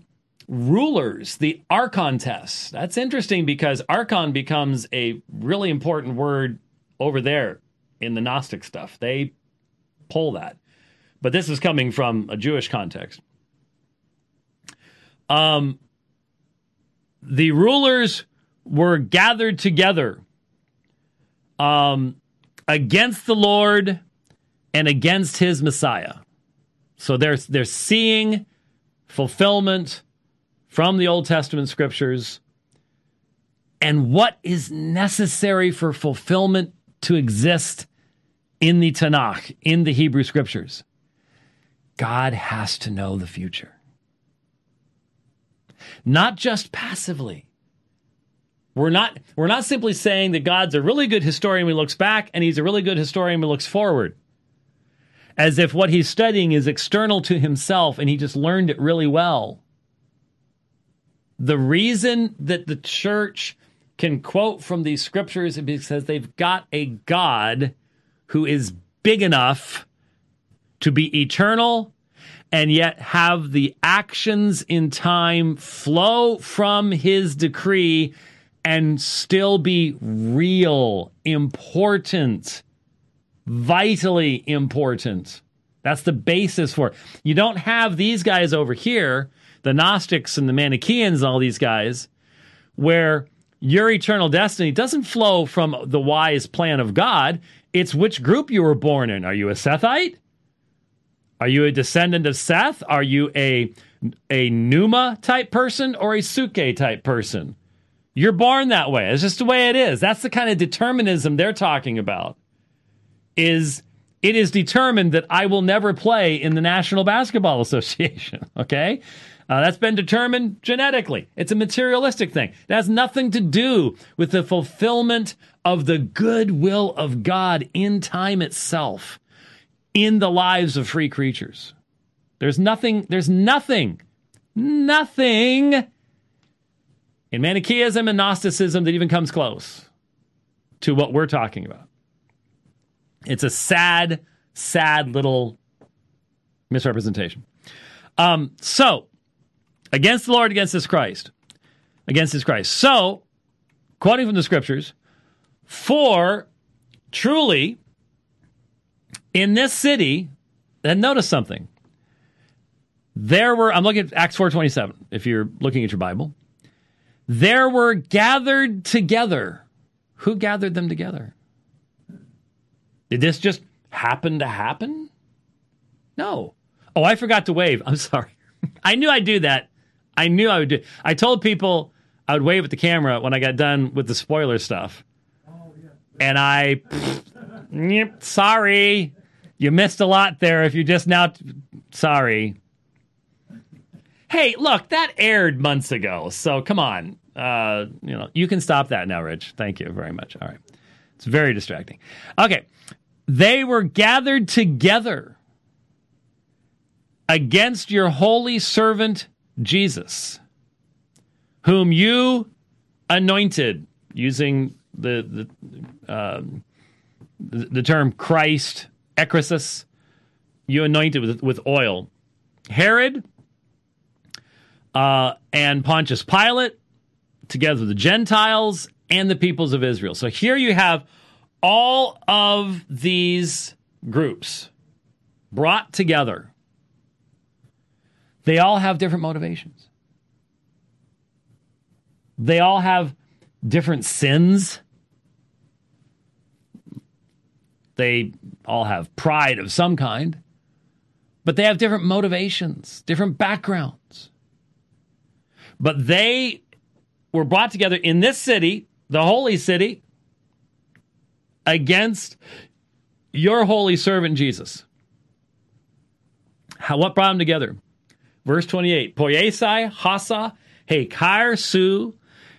rulers, the archontes. That's interesting because archon becomes a really important word over there in the Gnostic stuff. They pull that. But this is coming from a Jewish context. the rulers were gathered together against the Lord and against his Messiah. So they're seeing fulfillment from the Old Testament scriptures and what is necessary for fulfillment to exist in the Tanakh, in the Hebrew scriptures. God has to know the future. Not just passively. We're not simply saying that God's a really good historian when he looks back and he's a really good historian when he looks forward, as if what he's studying is external to himself and he just learned it really well. The reason that the church can quote from these scriptures is because they've got a God who is big enough to be eternal and yet have the actions in time flow from his decree and still be real, important, vitally important. That's the basis for it. You don't have these guys over here, the Gnostics and the Manichaeans and all these guys, where your eternal destiny doesn't flow from the wise plan of God. It's which group you were born in. Are you a Sethite? Are you a descendant of Seth? Are you a Pneuma-type person or a Suke-type person? You're born that way. It's just the way it is. That's the kind of determinism they're talking about. It is determined that I will never play in the National Basketball Association, okay? That's been determined genetically. It's a materialistic thing. It has nothing to do with the fulfillment of the goodwill of God in time itself, in the lives of free creatures. There's nothing in Manichaeism and Gnosticism that even comes close to what we're talking about. It's a sad, sad little misrepresentation. So, against the Lord, against his Christ. So, quoting from the scriptures, for truly, in this city, and notice something. I'm looking at Acts 4:27, if you're looking at your Bible. There were gathered together. Who gathered them together? Did this just happen to happen? No. Oh, I forgot to wave. I'm sorry. I knew I would do it. I told people I would wave at the camera when I got done with the spoiler stuff. Oh, yeah. And sorry. You missed a lot there if you just now... Sorry. Hey, look, that aired months ago. So come on. You can stop that now, Rich. Thank you very much. All right. It's very distracting. Okay. They were gathered together against your holy servant, Jesus, whom you anointed, using the term Christ, ekrisis, you anointed with oil. Herod and Pontius Pilate, together with the Gentiles and the peoples of Israel. So here you have all of these groups brought together. They all have different motivations. They all have different sins. They all have pride of some kind, but they have different motivations, different backgrounds. But they were brought together in this city, the holy city, against your holy servant Jesus. What brought them together? Verse 28, Poiesai, hasa, heikar su,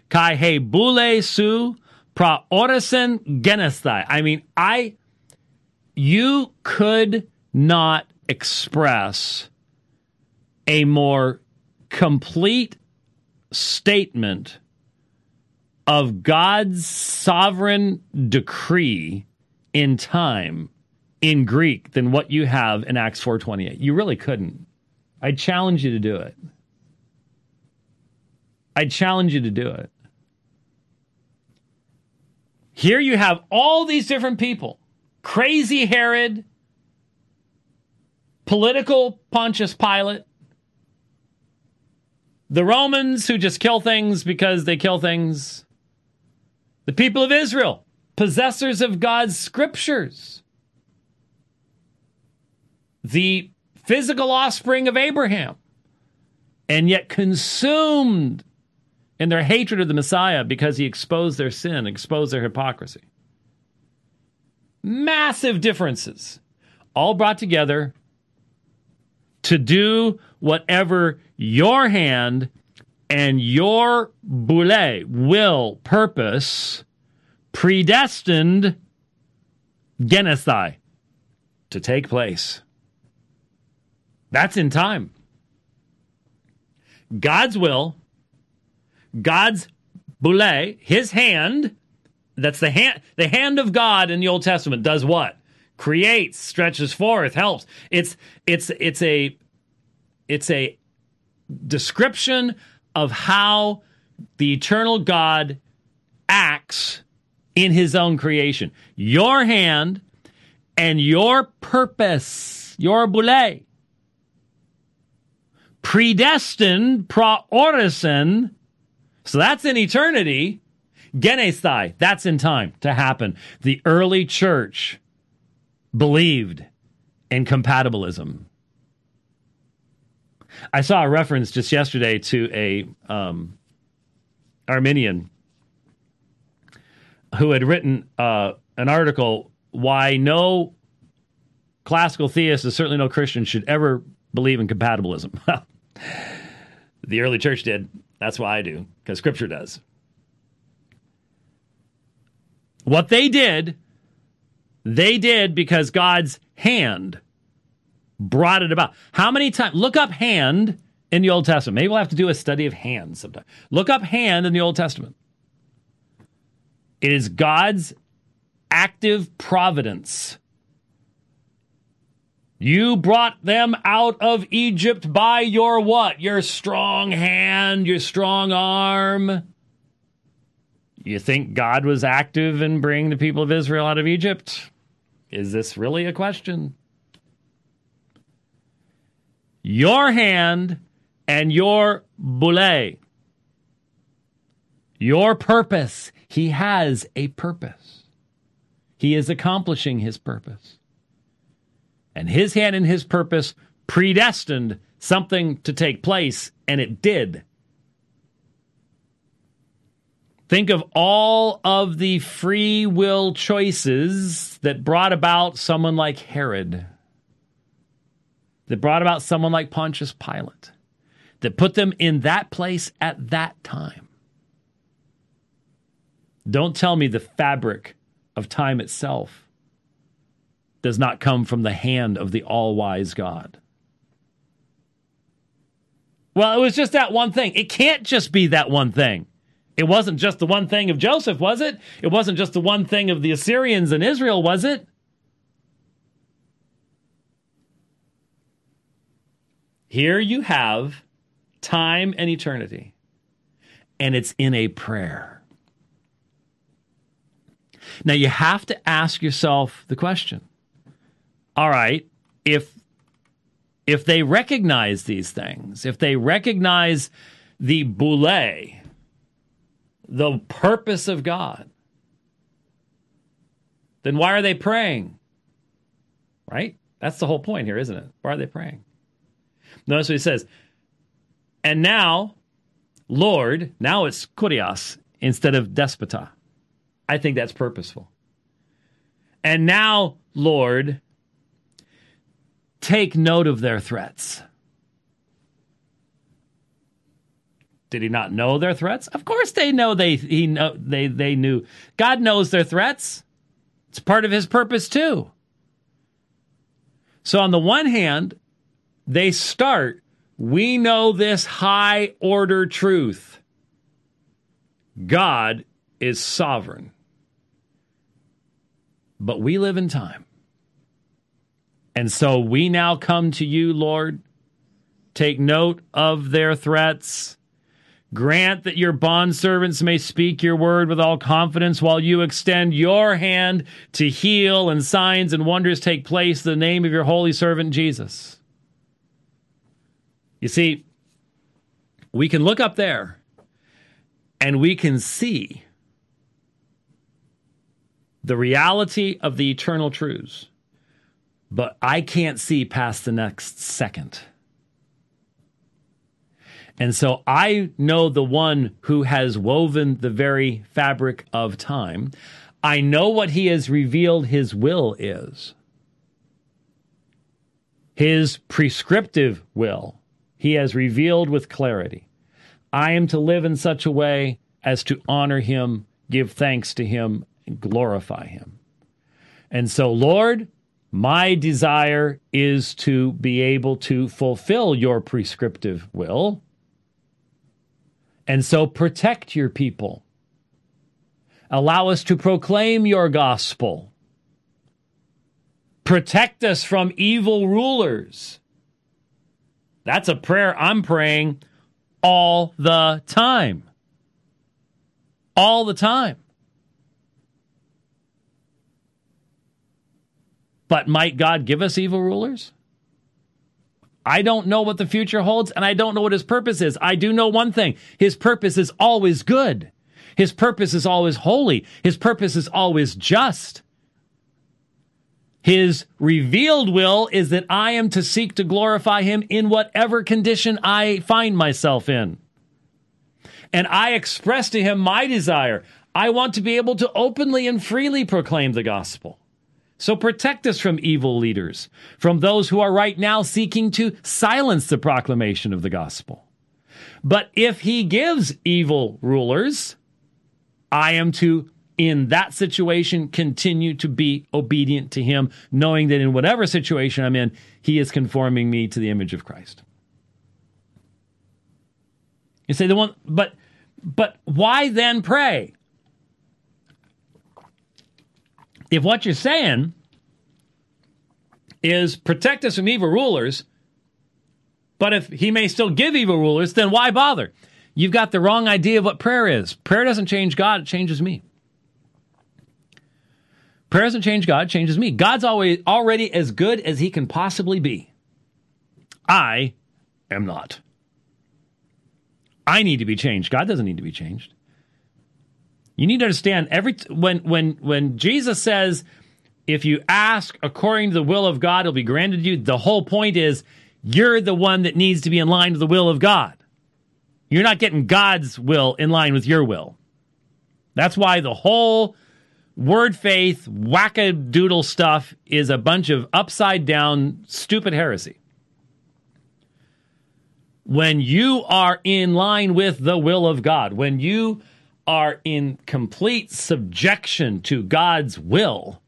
kai hebule su, pra orison genestai. I mean, you could not express a more complete statement of God's sovereign decree in time in Greek than what you have in Acts 4:28. You really couldn't. I challenge you to do it. Here you have all these different people. Crazy Herod, political Pontius Pilate, The Romans, who just kill things because they kill things. The people of Israel, possessors of God's scriptures. The physical offspring of Abraham, and yet consumed in their hatred of the Messiah because he exposed their sin, exposed their hypocrisy. Massive differences, all brought together to do whatever your hand and your boule, will, purpose, predestined genethai to take place. That's in time. God's will, God's boule, his hand, that's the hand of God in the Old Testament does what? Creates, stretches forth, helps. It's a description of how the eternal God acts in his own creation. Your hand and your purpose, your boule, predestined, praorison, so that's in eternity, genesthai, that's in time to happen. The early church believed in compatibilism. I saw a reference just yesterday to a Arminian who had written an article, why no classical theist and certainly no Christian should ever believe in compatibilism. The early church did. That's why I do, because Scripture does. What they did because God's hand brought it about. How many times? Look up hand in the Old Testament. Maybe we'll have to do a study of hand sometime. Look up hand in the Old Testament. It is God's active providence. You brought them out of Egypt by your what? Your strong hand, your strong arm. You think God was active in bringing the people of Israel out of Egypt? Is this really a question? Your hand and your boule, your purpose. He has a purpose. He is accomplishing his purpose. And his hand and his purpose predestined something to take place, and it did. Think of all of the free will choices that brought about someone like Herod, that brought about someone like Pontius Pilate, that put them in that place at that time. Don't tell me the fabric of time itself does not come from the hand of the all-wise God. Well, it was just that one thing. It can't just be that one thing. It wasn't just the one thing of Joseph, was it? It wasn't just the one thing of the Assyrians and Israel, was it? Here you have time and eternity, and it's in a prayer. Now, you have to ask yourself the question, all right, if they recognize these things, if they recognize the boule, the purpose of God, then why are they praying? Right? That's the whole point here, isn't it? Why are they praying? Notice what he says. And now, Lord, now it's kurios instead of despota. I think that's purposeful. And now, Lord, take note of their threats. Did he not know their threats? Of course they know they knew. God knows their threats. It's part of his purpose too. So on the one hand, they start, we know this high order truth. God is sovereign. But we live in time. And so we now come to you, Lord. Take note of their threats. Grant that your bondservants may speak your word with all confidence while you extend your hand to heal and signs and wonders take place in the name of your holy servant Jesus. You see, we can look up there and we can see the reality of the eternal truths, but I can't see past the next second. And so I know the one who has woven the very fabric of time. I know what he has revealed his will is. His prescriptive will he has revealed with clarity. I am to live in such a way as to honor him, give thanks to him, and glorify him. And so, Lord, my desire is to be able to fulfill your prescriptive will. And so protect your people. Allow us to proclaim your gospel. Protect us from evil rulers. That's a prayer I'm praying all the time. All the time. But might God give us evil rulers? I don't know what the future holds, and I don't know what his purpose is. I do know one thing. His purpose is always good. His purpose is always holy. His purpose is always just. His revealed will is that I am to seek to glorify him in whatever condition I find myself in. And I express to him my desire. I want to be able to openly and freely proclaim the gospel. So protect us from evil leaders, from those who are right now seeking to silence the proclamation of the gospel. But if he gives evil rulers, I am to, in that situation, continue to be obedient to him, knowing that in whatever situation I'm in, he is conforming me to the image of Christ. You say, but why then pray? If what you're saying is protect us from evil rulers, but if he may still give evil rulers, then why bother? You've got the wrong idea of what prayer is. Prayer doesn't change God, it changes me. Prayer doesn't change God, it changes me. God's always already as good as he can possibly be. I am not. I need to be changed. God doesn't need to be changed. You need to understand when Jesus says, if you ask according to the will of God, it'll be granted you. The whole point is you're the one that needs to be in line with the will of God. You're not getting God's will in line with your will. That's why the whole word faith, wackadoodle stuff is a bunch of upside down, stupid heresy. When you are in line with the will of God, when you are in complete subjection to God's will,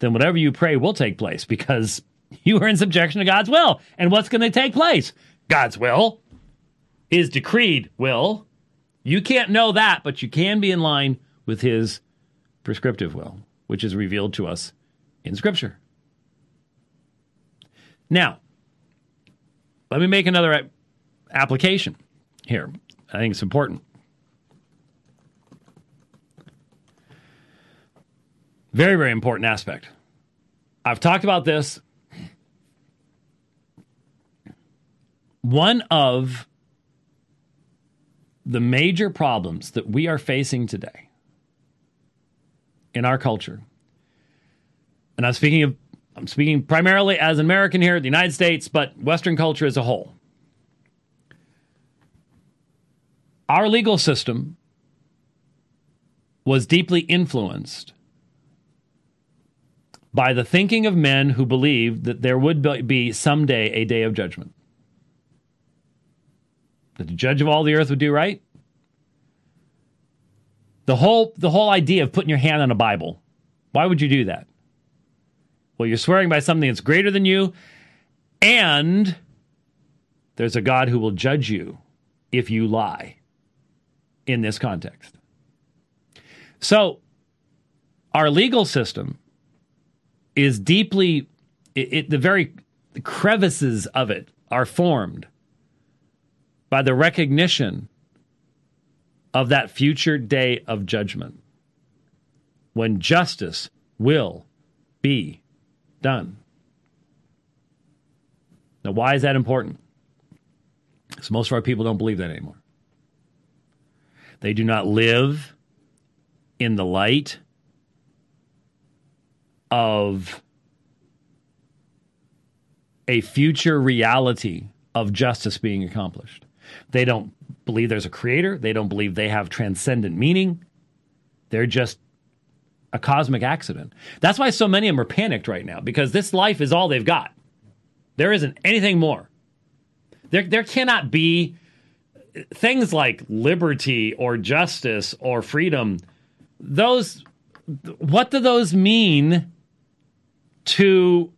then whatever you pray will take place because you are in subjection to God's will. And what's going to take place? God's will is decreed will. You can't know that, but you can be in line with his prescriptive will, which is revealed to us in Scripture. Now, let me make another application here. I think it's important. Very, very important aspect. I've talked about this. One of the major problems that we are facing today in our culture, and I'm speaking primarily as an American here in the United States, but Western culture as a whole. Our legal system was deeply influenced by the thinking of men who believed that there would be someday a day of judgment. That the judge of all the earth would do right. The whole idea of putting your hand on a Bible, why would you do that? Well, you're swearing by something that's greater than you, and there's a God who will judge you if you lie in this context. So, our legal system is deeply, the crevices of it are formed by the recognition of that future day of judgment when justice will be done. Now, why is that important? So most of our people don't believe that anymore. They do not live in the light of a future reality of justice being accomplished. They don't believe there's a creator. They don't believe they have transcendent meaning. They're just a cosmic accident. That's why so many of them are panicked right now, because this life is all they've got. There isn't anything more. There cannot be things like liberty or justice or freedom. Those, what do those mean to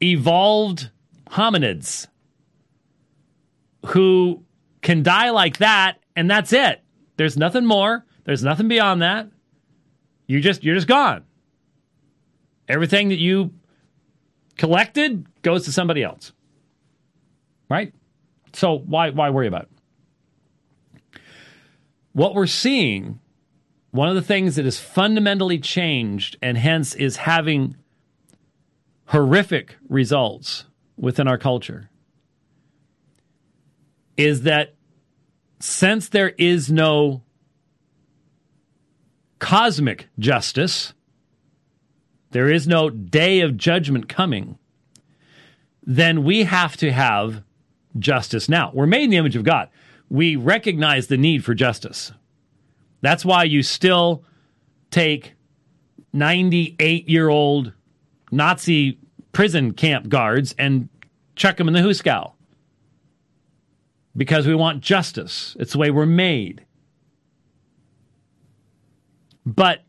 evolved hominids who can die like that, and that's it? There's nothing more. There's nothing beyond that. You're just gone. Everything that you collected goes to somebody else. Right? So why worry about it? What we're seeing, one of the things that has fundamentally changed and hence is having horrific results within our culture, is that since there is no cosmic justice, there is no day of judgment coming, then we have to have justice now. We're made in the image of God. We recognize the need for justice. That's why you still take 98-year-old Nazi prison camp guards and chuck them in the hoosegow, because we want justice. It's the way we're made. But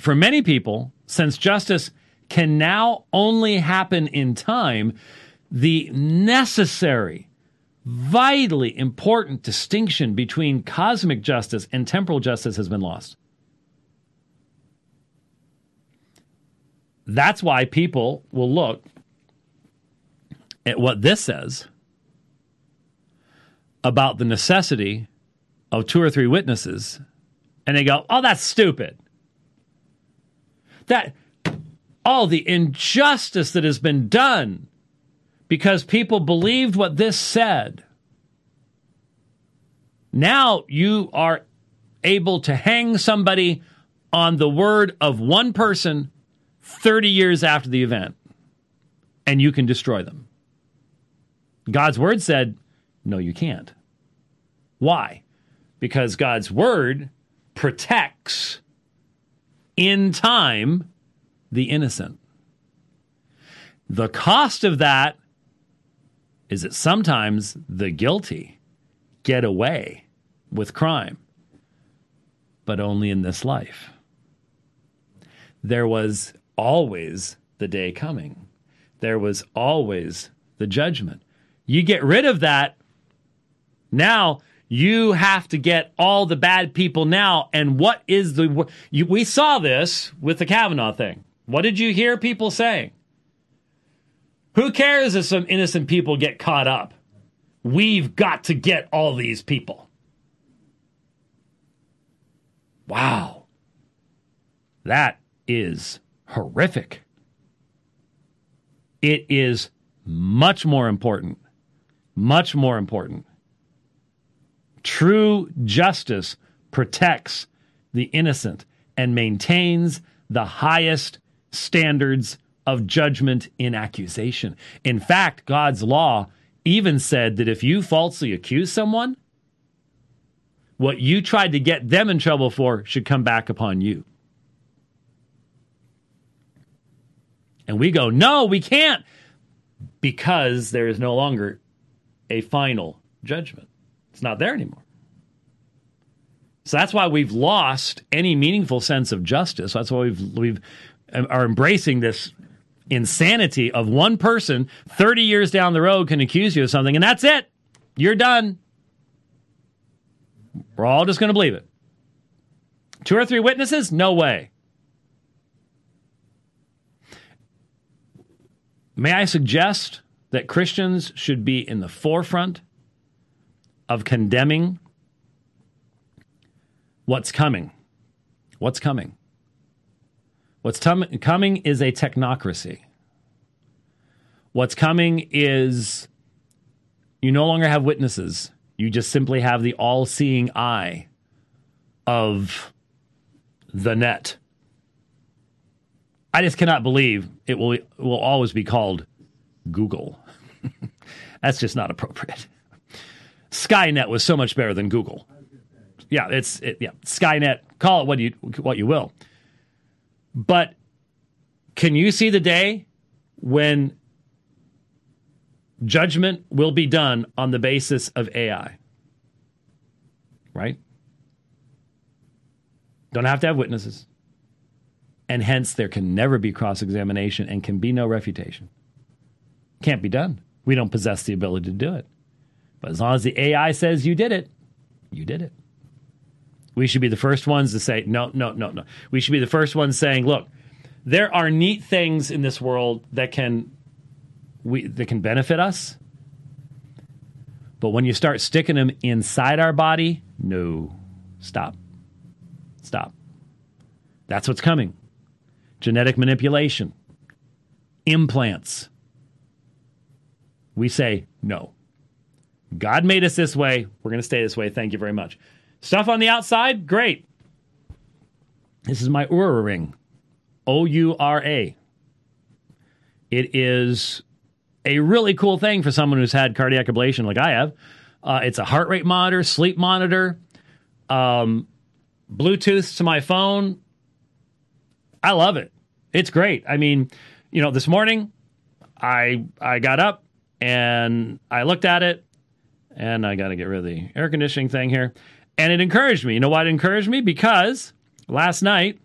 for many people, since justice can now only happen in time, the necessary, vitally important distinction between cosmic justice and temporal justice has been lost. That's why people will look at what this says about the necessity of 2 or 3 witnesses, and they go, oh, that's stupid. That, all the injustice that has been done because people believed what this said. Now you are able to hang somebody on the word of one person 30 years after the event, and you can destroy them. God's word said, no, you can't. Why? Because God's word protects in time the innocent. The cost of that is that sometimes the guilty get away with crime, but only in this life. There was always the day coming. There was always the judgment. You get rid of that, now you have to get all the bad people now. And what is the... we saw this with the Kavanaugh thing. What did you hear people saying? Who cares if some innocent people get caught up? We've got to get all these people. Wow. That is horrific. It is much more important. True justice protects the innocent and maintains the highest standards of judgment in accusation. In fact, God's law even said that if you falsely accuse someone, what you tried to get them in trouble for should come back upon you. And we go, no, we can't, because there is no longer a final judgment. It's not there anymore. So that's why we've lost any meaningful sense of justice. That's why we are embracing this insanity of one person 30 years down the road can accuse you of something, and that's it. You're done. We're all just going to believe it. 2 or 3 witnesses? No way. May I suggest that Christians should be in the forefront of condemning what's coming. What's coming? What's coming is a technocracy. What's coming is You no longer have witnesses. You just simply have the all-seeing eye of the net. I just cannot believe it will always be called Google. That's just not appropriate. Skynet was so much better than Google. Yeah, Skynet. Call it what you will. But can you see the day when judgment will be done on the basis of AI? Right? Don't have to have witnesses. And hence, there can never be cross-examination and can be no refutation. Can't be done. We don't possess the ability to do it. But as long as the AI says you did it, you did it. We should be the first ones to say, no, no, no, no. We should be the first ones saying, look, there are neat things in this world that can benefit us. But when you start sticking them inside our body, no, stop. Stop. That's what's coming. Genetic manipulation. Implants. We say, no. God made us this way. We're going to stay this way. Thank you very much. Stuff on the outside, great. This is my Oura ring. Oura. It is a really cool thing for someone who's had cardiac ablation like I have. It's a heart rate monitor, sleep monitor, Bluetooth to my phone. I love it. It's great. I mean, you know, this morning I got up and I looked at it, and I got to get rid of the air conditioning thing here. And it encouraged me. You know why it encouraged me? Because last night,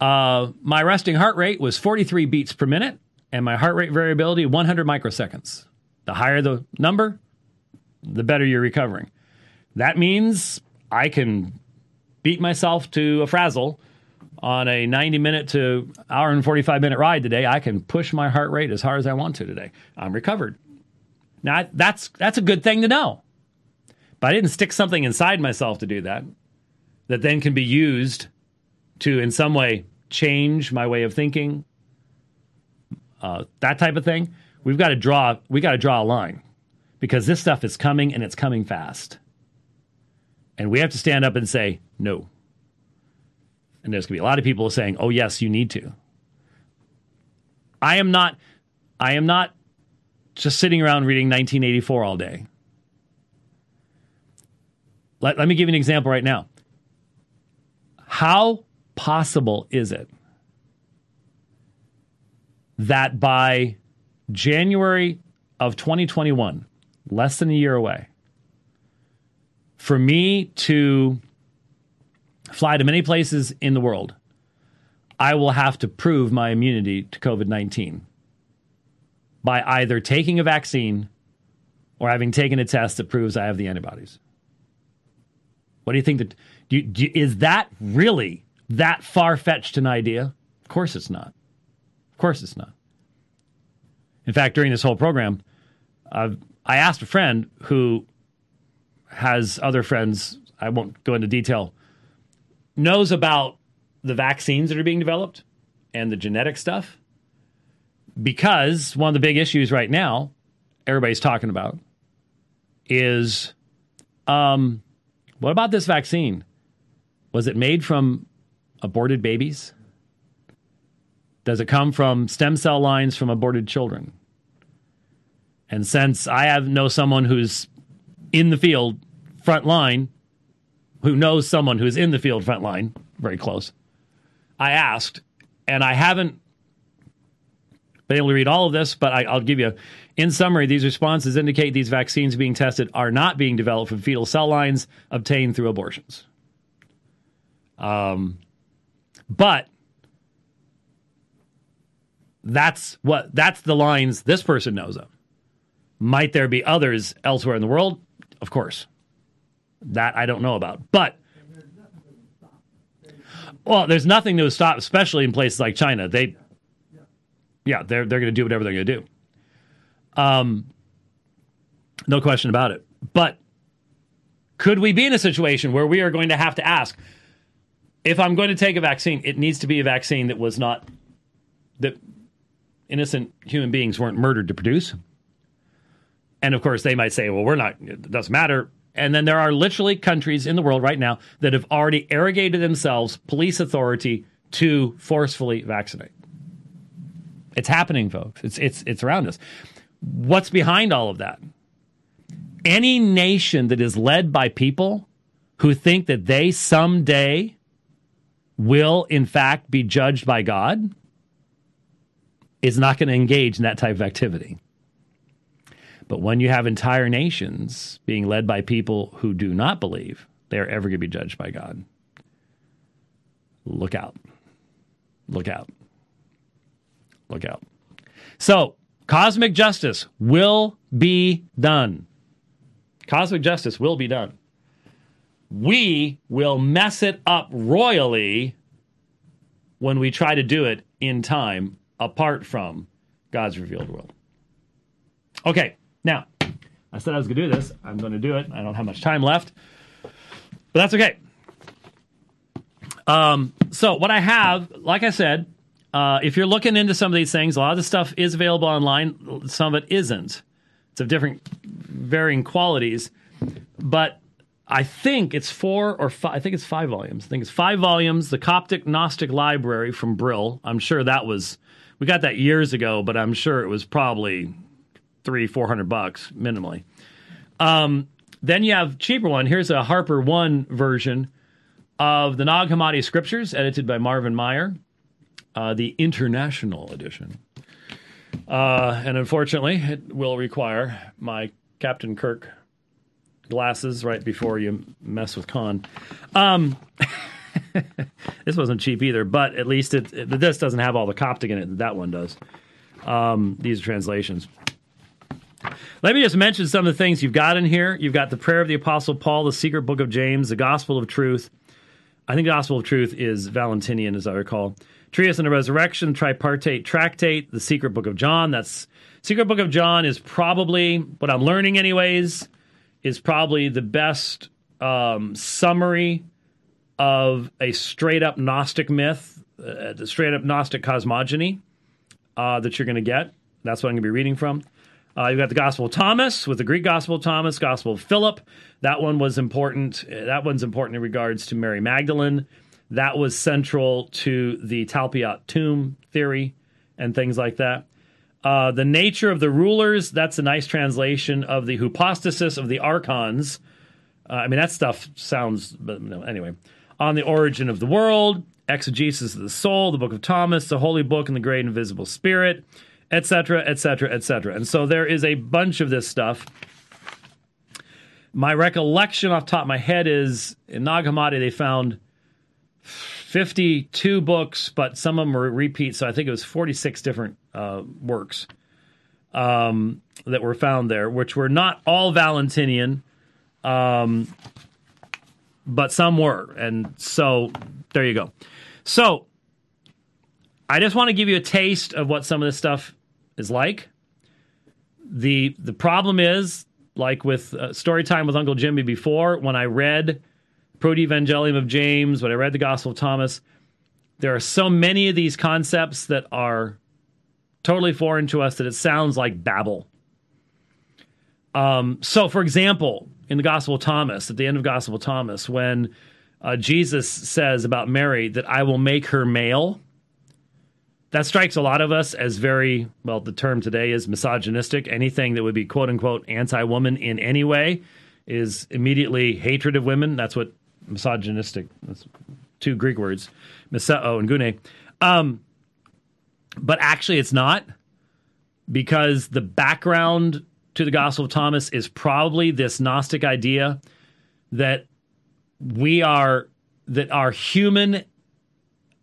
my resting heart rate was 43 beats per minute, and my heart rate variability, 100 microseconds. The higher the number, the better you're recovering. That means I can beat myself to a frazzle on a 90-minute to hour and 45-minute ride today. I can push my heart rate as hard as I want to today. I'm recovered. Now, that's a good thing to know. But I didn't stick something inside myself to do that then can be used to, in some way, change my way of thinking, that type of thing. We got to draw a line, because this stuff is coming, and it's coming fast. And we have to stand up and say, no. And there's going to be a lot of people saying, oh, yes, you need to. I am not just sitting around reading 1984 all day. Let me give you an example right now. How possible is it that by January of 2021, less than a year away, for me to fly to many places in the world, I will have to prove my immunity to COVID-19 by either taking a vaccine or having taken a test that proves I have the antibodies? What do you think? Is that really that far-fetched an idea? Of course it's not. Of course it's not. In fact, during this whole program, I asked a friend who has other friends, I won't go into detail, knows about the vaccines that are being developed and the genetic stuff, because one of the big issues right now everybody's talking about is... what about this vaccine? Was it made from aborted babies? Does it come from stem cell lines from aborted children? And since I know someone who's in the field front line, who knows someone who's in the field front line, very close, I asked, and I haven't been able to read all of this, but I'll give you, in summary, these responses indicate these vaccines being tested are not being developed from fetal cell lines obtained through abortions. But that's the lines this person knows of. Might there be others elsewhere in the world? Of course. That I don't know about. But, well, there's nothing that would stop, especially in places like China. They're going to do whatever they're going to do. No question about it. But could we be in a situation where we are going to have to ask, if I'm going to take a vaccine, it needs to be a vaccine that was not, that innocent human beings weren't murdered to produce, And of course, they might say, well, we're not, it doesn't matter. And then there are literally countries in the world right now that have already arrogated themselves police authority to forcefully vaccinate. It's happening, folks. It's around us. What's behind all of that? Any nation that is led by people who think that they someday will, in fact, be judged by God is not going to engage in that type of activity. But when you have entire nations being led by people who do not believe they are ever going to be judged by God, look out. Look out. Look out. So, cosmic justice will be done. Cosmic justice will be done. We will mess it up royally when we try to do it in time apart from God's revealed will. Okay, now, I said I was going to do this. I'm going to do it. I don't have much time left, but that's okay. So what I have, like I said, if you're looking into some of these things, a lot of the stuff is available online. Some of it isn't. It's of different, varying qualities. But I think it's five volumes. I think it's five volumes, the Coptic Gnostic Library from Brill. I'm sure that was, we got that years ago, but I'm sure it was probably $300-$400 minimally. Then you have cheaper one. Here's a Harper One version of the Nag Hammadi Scriptures, edited by Marvin Meyer. The international edition. And unfortunately, it will require my Captain Kirk glasses right before you mess with Khan. This wasn't cheap either, but at least this doesn't have all the Coptic in it that one does. These are translations. Let me just mention some of the things you've got in here. You've got the Prayer of the Apostle Paul, the Secret Book of James, the Gospel of Truth. I think the Gospel of Truth is Valentinian, as I recall. Treatise on the Resurrection, Tripartite Tractate, the Secret Book of John. That's Secret Book of John is probably, what I'm learning anyways, is probably the best summary of a straight-up Gnostic myth, the straight-up Gnostic cosmogony that you're going to get. That's what I'm going to be reading from. You've got the Gospel of Thomas with the Greek Gospel of Thomas, Gospel of Philip. That one was important. That one's important in regards to Mary Magdalene. That was central to the Talpiot tomb theory and things like that. The nature of the rulers, that's a nice translation of the Hypostasis of the Archons. I mean, that stuff sounds, but no, anyway. On the Origin of the World, Exegesis of the Soul, the Book of Thomas, the Holy Book and the Great Invisible Spirit, etc., etc., etc. And so there is a bunch of this stuff. My recollection off the top of my head is in Nag Hammadi they found 52 books, but some of them were repeats, so I think it was 46 different works that were found there, which were not all Valentinian, but some were. And so there you go. So I just want to give you a taste of what some of this stuff is like. The problem is, like with Story Time with Uncle Jimmy before, when I read Proto-Evangelium of James, when I read the Gospel of Thomas, there are so many of these concepts that are totally foreign to us that it sounds like babble. So, for example, in the Gospel of Thomas, at the end of Gospel of Thomas, when Jesus says about Mary that I will make her male, that strikes a lot of us as very, well, the term today is misogynistic. Anything that would be quote-unquote anti-woman in any way is immediately hatred of women. That's what misogynistic, that's two Greek words, miseo and gune. But actually it's not, because the background to the Gospel of Thomas is probably this Gnostic idea that that our human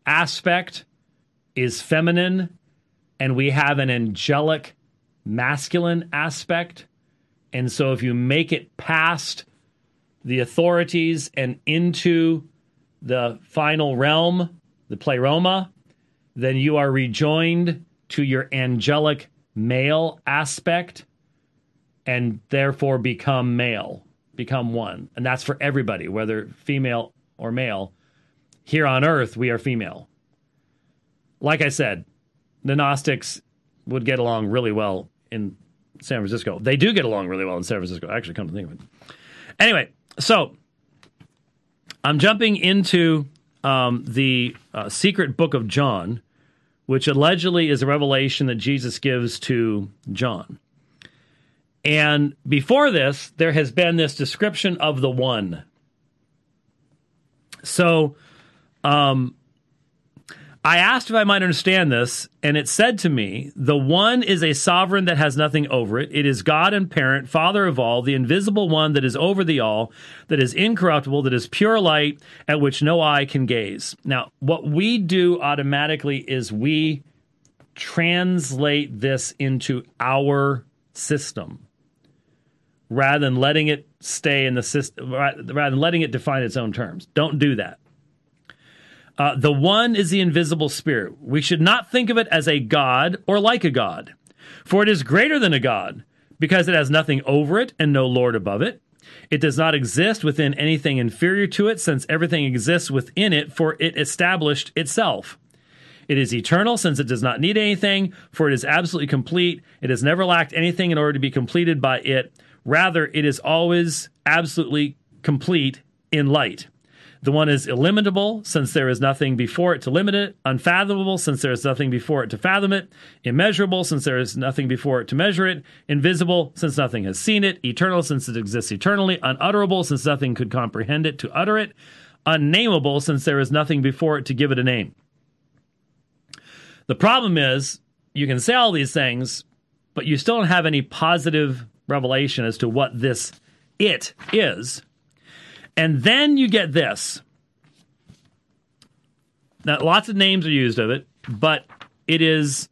aspect is feminine and we have an angelic masculine aspect. And so if you make it past the authorities and into the final realm, the Pleroma, then you are rejoined to your angelic male aspect and therefore become male, become one. And that's for everybody, whether female or male. Here on earth, we are female. Like I said, the Gnostics would get along really well in San Francisco. They do get along really well in San Francisco, actually, come to think of it. Anyway, so I'm jumping into the secret book of John, which allegedly is a revelation that Jesus gives to John. And before this, there has been this description of the one. So I asked if I might understand this, and it said to me, the one is a sovereign that has nothing over it. It is God and parent, father of all, the invisible one that is over the all, that is incorruptible, that is pure light, at which no eye can gaze. Now, what we do automatically is we translate this into our system rather than letting it stay in the system, rather than letting it define its own terms. Don't do that. The one is the invisible spirit. We should not think of it as a god or like a god, for it is greater than a god, because it has nothing over it and no lord above it. It does not exist within anything inferior to it, since everything exists within it, for it established itself. It is eternal, since it does not need anything, for it is absolutely complete. It has never lacked anything in order to be completed by it. Rather, it is always absolutely complete in light. The one is illimitable, since there is nothing before it to limit it. Unfathomable, since there is nothing before it to fathom it. Immeasurable, since there is nothing before it to measure it. Invisible, since nothing has seen it. Eternal, since it exists eternally. Unutterable, since nothing could comprehend it to utter it. Unnameable, since there is nothing before it to give it a name. The problem is, you can say all these things, but you still don't have any positive revelation as to what this it is. And then you get this. Now, lots of names are used of it, but it is,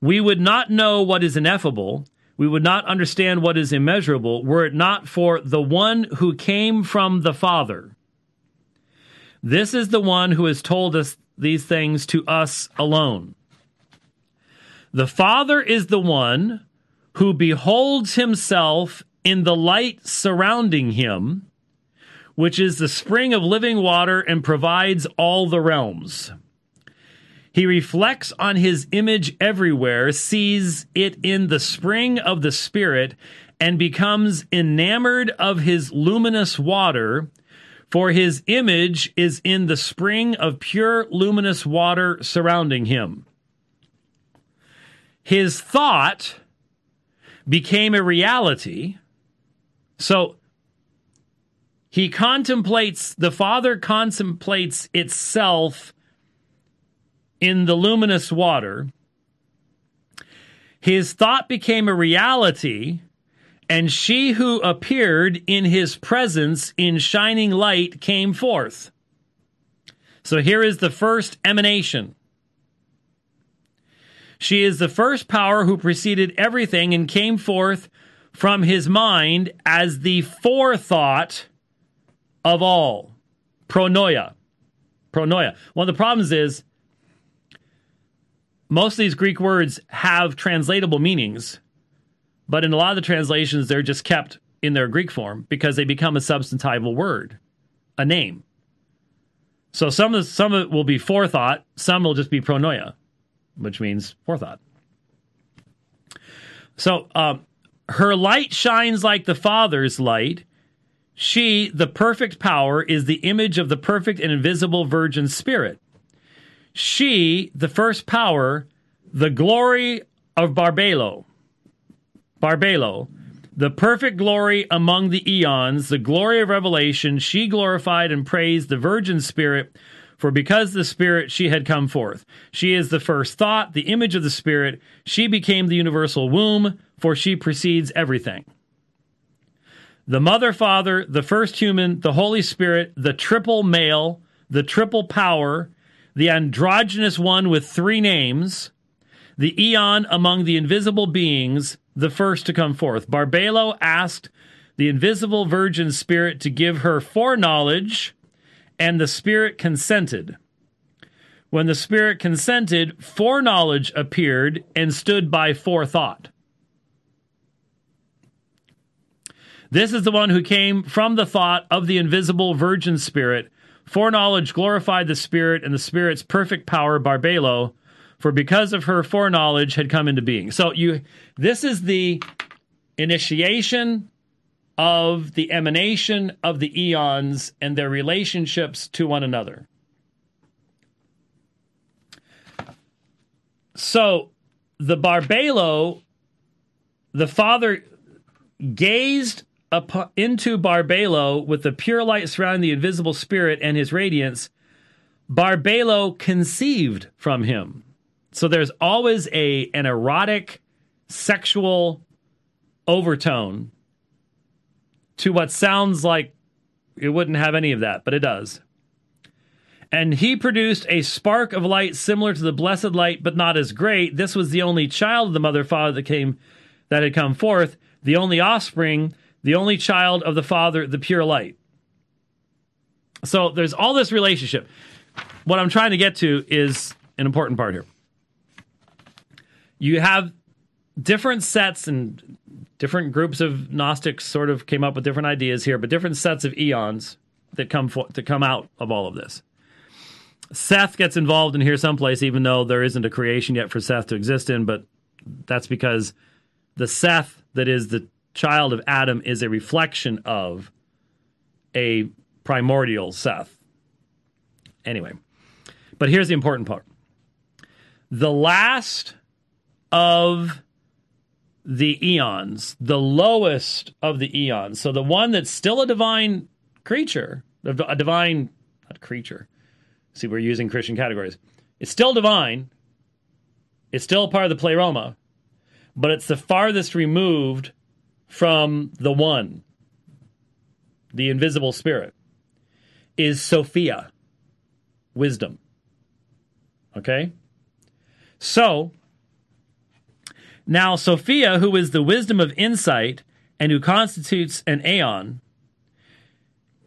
we would not know what is ineffable. We would not understand what is immeasurable were it not for the one who came from the Father. This is the one who has told us these things to us alone. The Father is the one who beholds himself in the light surrounding him, which is the spring of living water, and provides all the realms. He reflects on his image everywhere, sees it in the spring of the Spirit, and becomes enamored of his luminous water, for his image is in the spring of pure luminous water surrounding him. His thought became a reality. So he contemplates, the Father contemplates itself in the luminous water. His thought became a reality, and she who appeared in his presence in shining light came forth. So here is the first emanation. She is the first power who preceded everything and came forth from his mind as the forethought of all. Pronoia. Pronoia. One of the problems is most of these Greek words have translatable meanings, but in a lot of the translations, they're just kept in their Greek form because they become a substantival word, a name. So some of it will be forethought, some will just be pronoia, which means forethought. So her light shines like the Father's light. She, the perfect power, is the image of the perfect and invisible Virgin Spirit. She, the first power, the glory of Barbelo. Barbelo, the perfect glory among the eons, the glory of revelation, she glorified and praised the Virgin Spirit, for because the Spirit she had come forth. She is the first thought, the image of the Spirit. She became the universal womb, for she precedes everything. The Mother, Father, the first human, the Holy Spirit, the triple male, the triple power, the androgynous one with three names, the eon among the invisible beings, the first to come forth. Barbelo asked the invisible Virgin Spirit to give her foreknowledge, and the Spirit consented. When the Spirit consented, foreknowledge appeared and stood by forethought. This is the one who came from the thought of the invisible Virgin Spirit. Foreknowledge glorified the Spirit and the Spirit's perfect power, Barbelo, for because of her foreknowledge had come into being. So this is the initiation of the emanation of the eons and their relationships to one another. So the Barbelo, the Father gazed into Barbelo with the pure light surrounding the invisible spirit and his radiance. Barbelo conceived from him. So there's always an erotic, sexual overtone to what sounds like it wouldn't have any of that, but it does. And he produced a spark of light similar to the blessed light, but not as great. This was the only child of the mother father that had come forth, the only offspring, the only child of the Father, the pure light. So there's all this relationship. What I'm trying to get to is an important part here. You have different sets, and different groups of Gnostics sort of came up with different ideas here, but different sets of eons that come out of all of this. Seth gets involved in here someplace, even though there isn't a creation yet for Seth to exist in, but that's because the Seth that is the child of Adam is a reflection of a primordial Seth. Anyway, but here's the important part. The last of the eons, the lowest of the eons, so the one that's still a divine creature, a divine, not creature. See, we're using Christian categories. It's still divine. It's still part of the Pleroma, but it's the farthest removed from the one, the invisible spirit, is Sophia, wisdom. Okay? So, now Sophia, who is the wisdom of insight and who constitutes an aeon,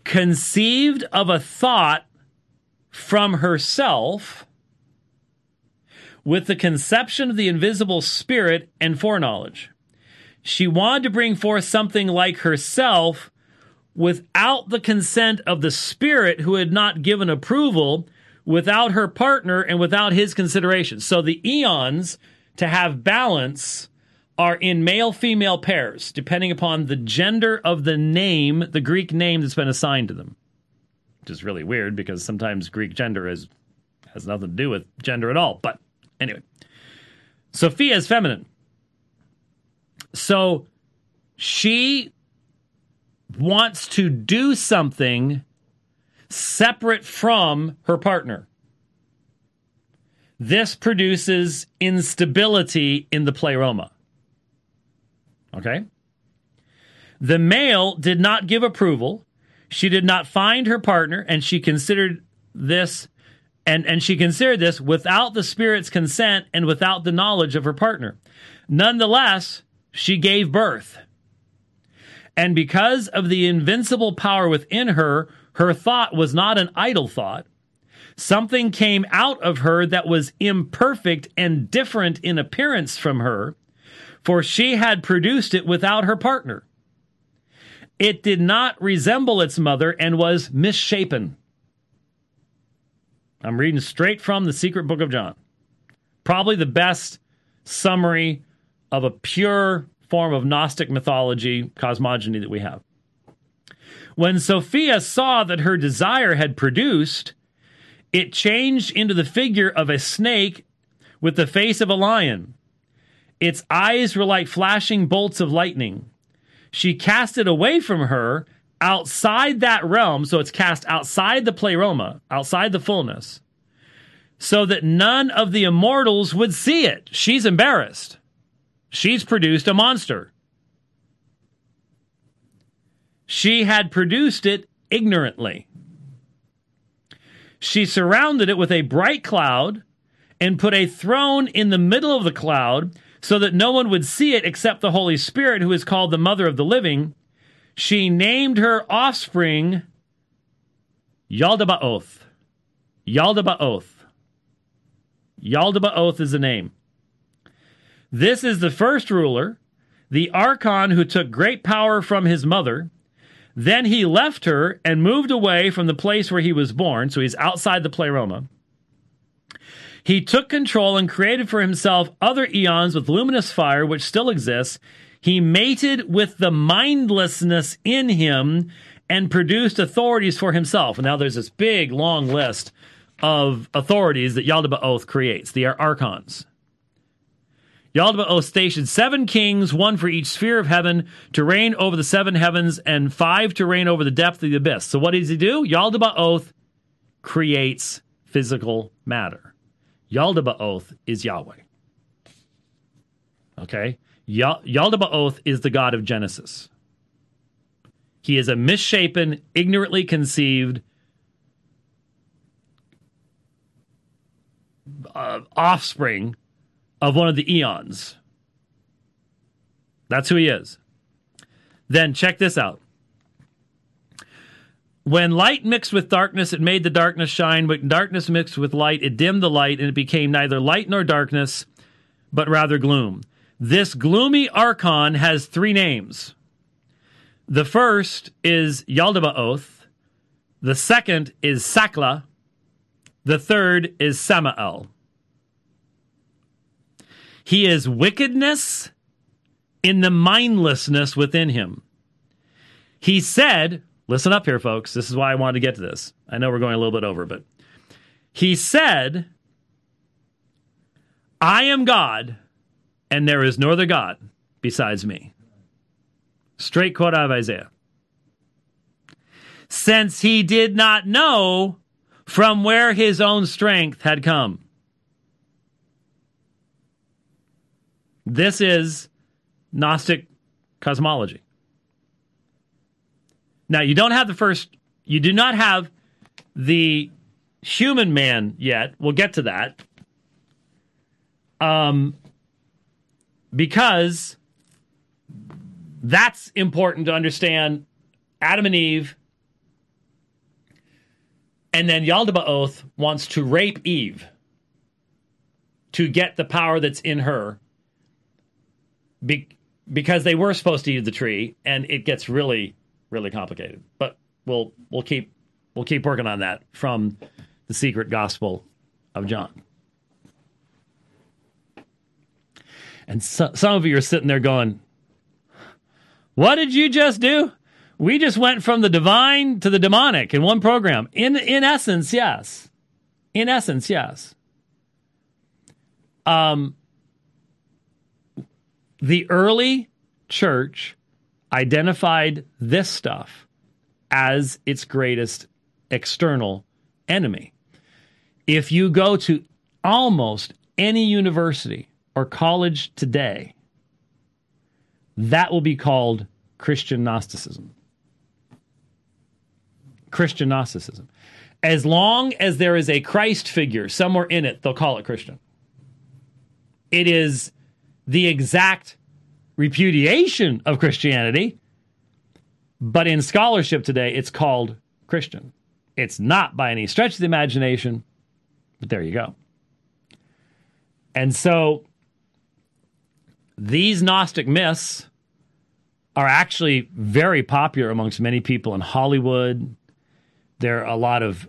conceived of a thought from herself with the conception of the invisible spirit and foreknowledge. She wanted to bring forth something like herself without the consent of the Spirit, who had not given approval, without her partner, and without his consideration. So the eons, to have balance, are in male-female pairs, depending upon the gender of the name, the Greek name that's been assigned to them. Which is really weird, because sometimes Greek gender has nothing to do with gender at all. But anyway, Sophia is feminine. So she wants to do something separate from her partner. This produces instability in the Pleroma. Okay? The male did not give approval. She did not find her partner, and she considered this, and she considered this without the spirit's consent and without the knowledge of her partner. Nonetheless, she gave birth. And because of the invincible power within her, her thought was not an idle thought. Something came out of her that was imperfect and different in appearance from her, for she had produced it without her partner. It did not resemble its mother and was misshapen. I'm reading straight from the Secret Book of John. Probably the best summary of a pure form of Gnostic mythology, cosmogony that we have. When Sophia saw that her desire had produced, it changed into the figure of a snake with the face of a lion. Its eyes were like flashing bolts of lightning. She cast it away from her outside that realm, so it's cast outside the Pleroma, outside the fullness, so that none of the immortals would see it. She's embarrassed. She's produced a monster. She had produced it ignorantly. She surrounded it with a bright cloud and put a throne in the middle of the cloud so that no one would see it except the Holy Spirit, who is called the Mother of the Living. She named her offspring Yaldabaoth. Yaldabaoth. Yaldabaoth is the name. This is the first ruler, the Archon who took great power from his mother. Then he left her and moved away from the place where he was born, so he's outside the Pleroma. He took control and created for himself other eons with luminous fire, which still exists. He mated with the mindlessness in him and produced authorities for himself. And now there's this big, long list of authorities that Yaldabaoth creates, the Archons. Yaldabaoth stationed 7 kings, 1 for each sphere of heaven, to reign over the 7 heavens, and 5 to reign over the depth of the abyss. So what does he do? Yaldabaoth creates physical matter. Yaldabaoth is Yahweh. Okay? Yaldabaoth is the God of Genesis. He is a misshapen, ignorantly conceived offspring of one of the eons. That's who he is. Then check this out. When light mixed with darkness, it made the darkness shine. When darkness mixed with light, it dimmed the light, and it became neither light nor darkness, but rather gloom. This gloomy Archon has 3 names. The first is Yaldabaoth. The second is Sakla. The third is Samael. He is wickedness in the mindlessness within him. He said, listen up here, folks. This is why I wanted to get to this. I know we're going a little bit over, but he said, I am God, and there is no other God besides me. Straight quote out of Isaiah. Since he did not know from where his own strength had come. This is Gnostic cosmology. Now, you do not have the human man yet. We'll get to that. Because that's important to understand. Adam and Eve, and then Yaldabaoth wants to rape Eve to get the power that's in her, because they were supposed to eat the tree, and it gets really, really complicated. But we'll keep working on that from the secret Gospel of John. And some of you are sitting there going, what did you just do? We just went from the divine to the demonic in one program. In essence, yes. In essence, yes. The early church identified this stuff as its greatest external enemy. If you go to almost any university or college today, that will be called Christian Gnosticism. Christian Gnosticism. As long as there is a Christ figure somewhere in it, they'll call it Christian. It is the exact repudiation of Christianity, but in scholarship today, it's called Christian. It's not by any stretch of the imagination, but there you go. And so these Gnostic myths are actually very popular amongst many people in Hollywood. There are a lot of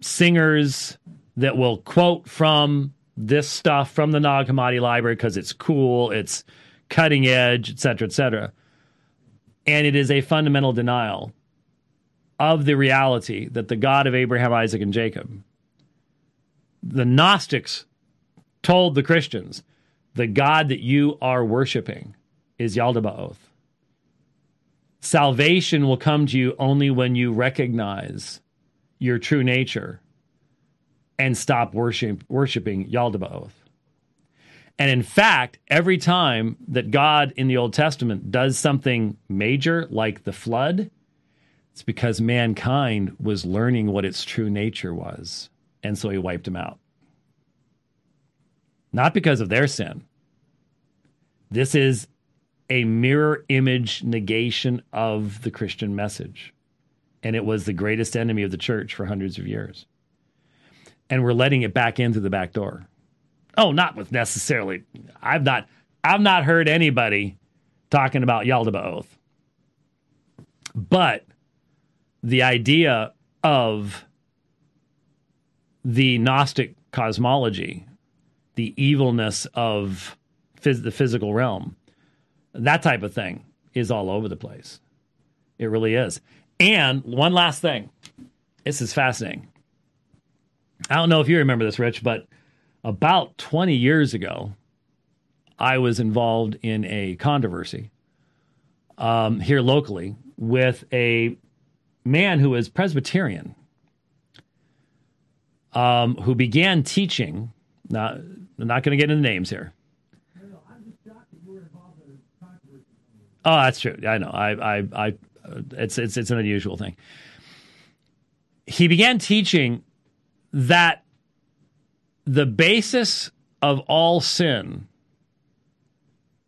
singers that will quote from this stuff from the Nag Hammadi Library because it's cool, it's cutting edge, etc., etc. And it is a fundamental denial of the reality that the God of Abraham, Isaac, and Jacob, the Gnostics told the Christians, the God that you are worshiping is Yaldabaoth. Salvation will come to you only when you recognize your true nature and stop worshiping Yaldabaoth. And in fact, every time that God in the Old Testament does something major like the flood, it's because mankind was learning what its true nature was, and so he wiped them out. Not because of their sin. This is a mirror image negation of the Christian message. And it was the greatest enemy of the church for hundreds of years. And we're letting it back in through the back door. Oh, not with necessarily. I've not heard anybody talking about Yaldabaoth. But the idea of the Gnostic cosmology, the evilness of the physical realm. That type of thing is all over the place. It really is. And one last thing. This is fascinating. I don't know if you remember this, Rich, but about 20 years ago, I was involved in a controversy here locally with a man who is Presbyterian, who began teaching. Now, I'm not going to get into names here. Oh, that's true. I know. It's an unusual thing. He began teaching that the basis of all sin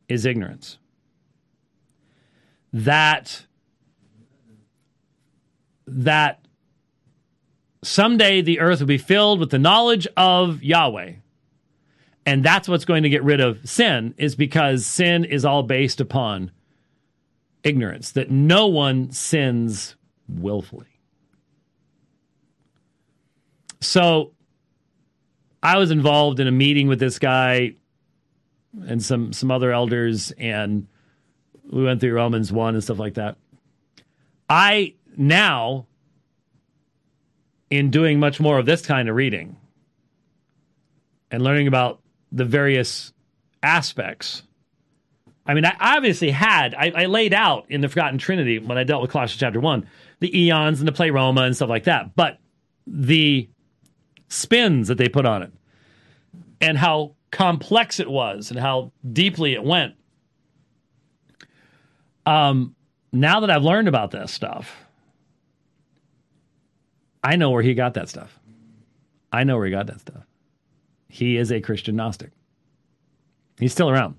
is ignorance. That someday the earth will be filled with the knowledge of Yahweh. And that's what's going to get rid of sin, is because sin is all based upon ignorance, that no one sins willfully. So I was involved in a meeting with this guy and some other elders, and we went through Romans 1 and stuff like that. I now, in doing much more of this kind of reading and learning about the various aspects, I mean, I obviously had, I laid out in the Forgotten Trinity when I dealt with Colossians chapter 1, the eons and the Pleroma and stuff like that, but the spins that they put on it and how complex it was and how deeply it went. Now that I've learned about this stuff, I know where he got that stuff. He is a Christian Gnostic. He's still around.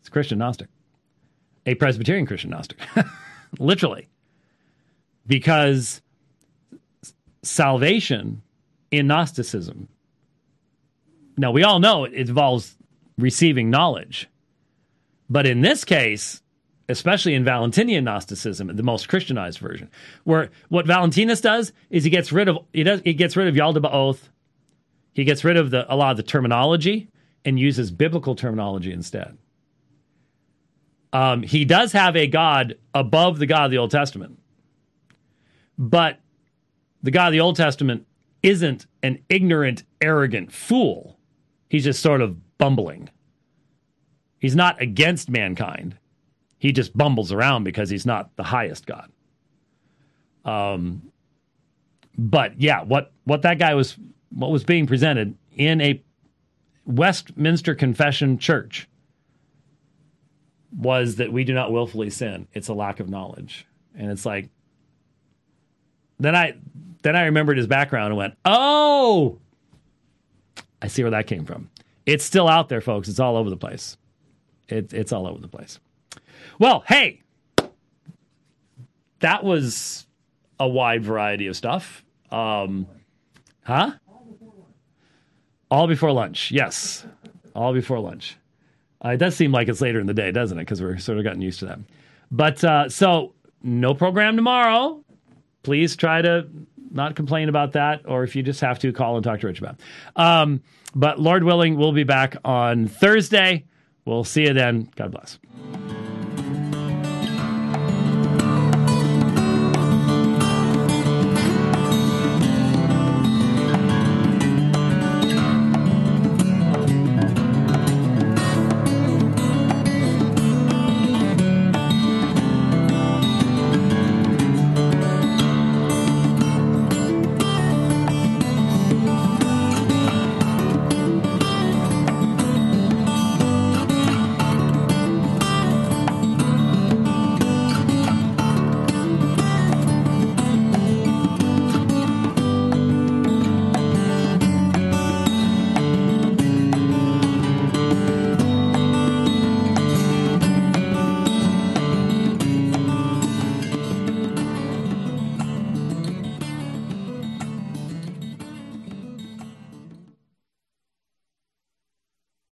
It's Christian Gnostic, a Presbyterian Christian Gnostic, literally, because salvation in Gnosticism. Now, we all know it involves receiving knowledge, but in this case, especially in Valentinian Gnosticism, the most Christianized version, where what Valentinus does is he gets rid of Yaldabaoth, he gets rid of a lot of the terminology and uses biblical terminology instead. He does have a God above the God of the Old Testament, but the God of the Old Testament isn't an ignorant, arrogant fool. He's just sort of bumbling. He's not against mankind. He just bumbles around because he's not the highest God. But yeah, what that guy was, what was being presented in a Westminster Confession church was that we do not willfully sin. It's a lack of knowledge. And it's like, then I remembered his background and went, oh, I see where that came from. It's still out there, folks. It's all over the place. It's all over the place. Well, hey, that was a wide variety of stuff. All before lunch. Yes. All before lunch. It does seem like it's later in the day, doesn't it? Because we're sort of gotten used to that. But so no program tomorrow. Please try to not complain about that. Or if you just have to, call and talk to Rich about it. But Lord willing, we'll be back on Thursday. We'll see you then. God bless.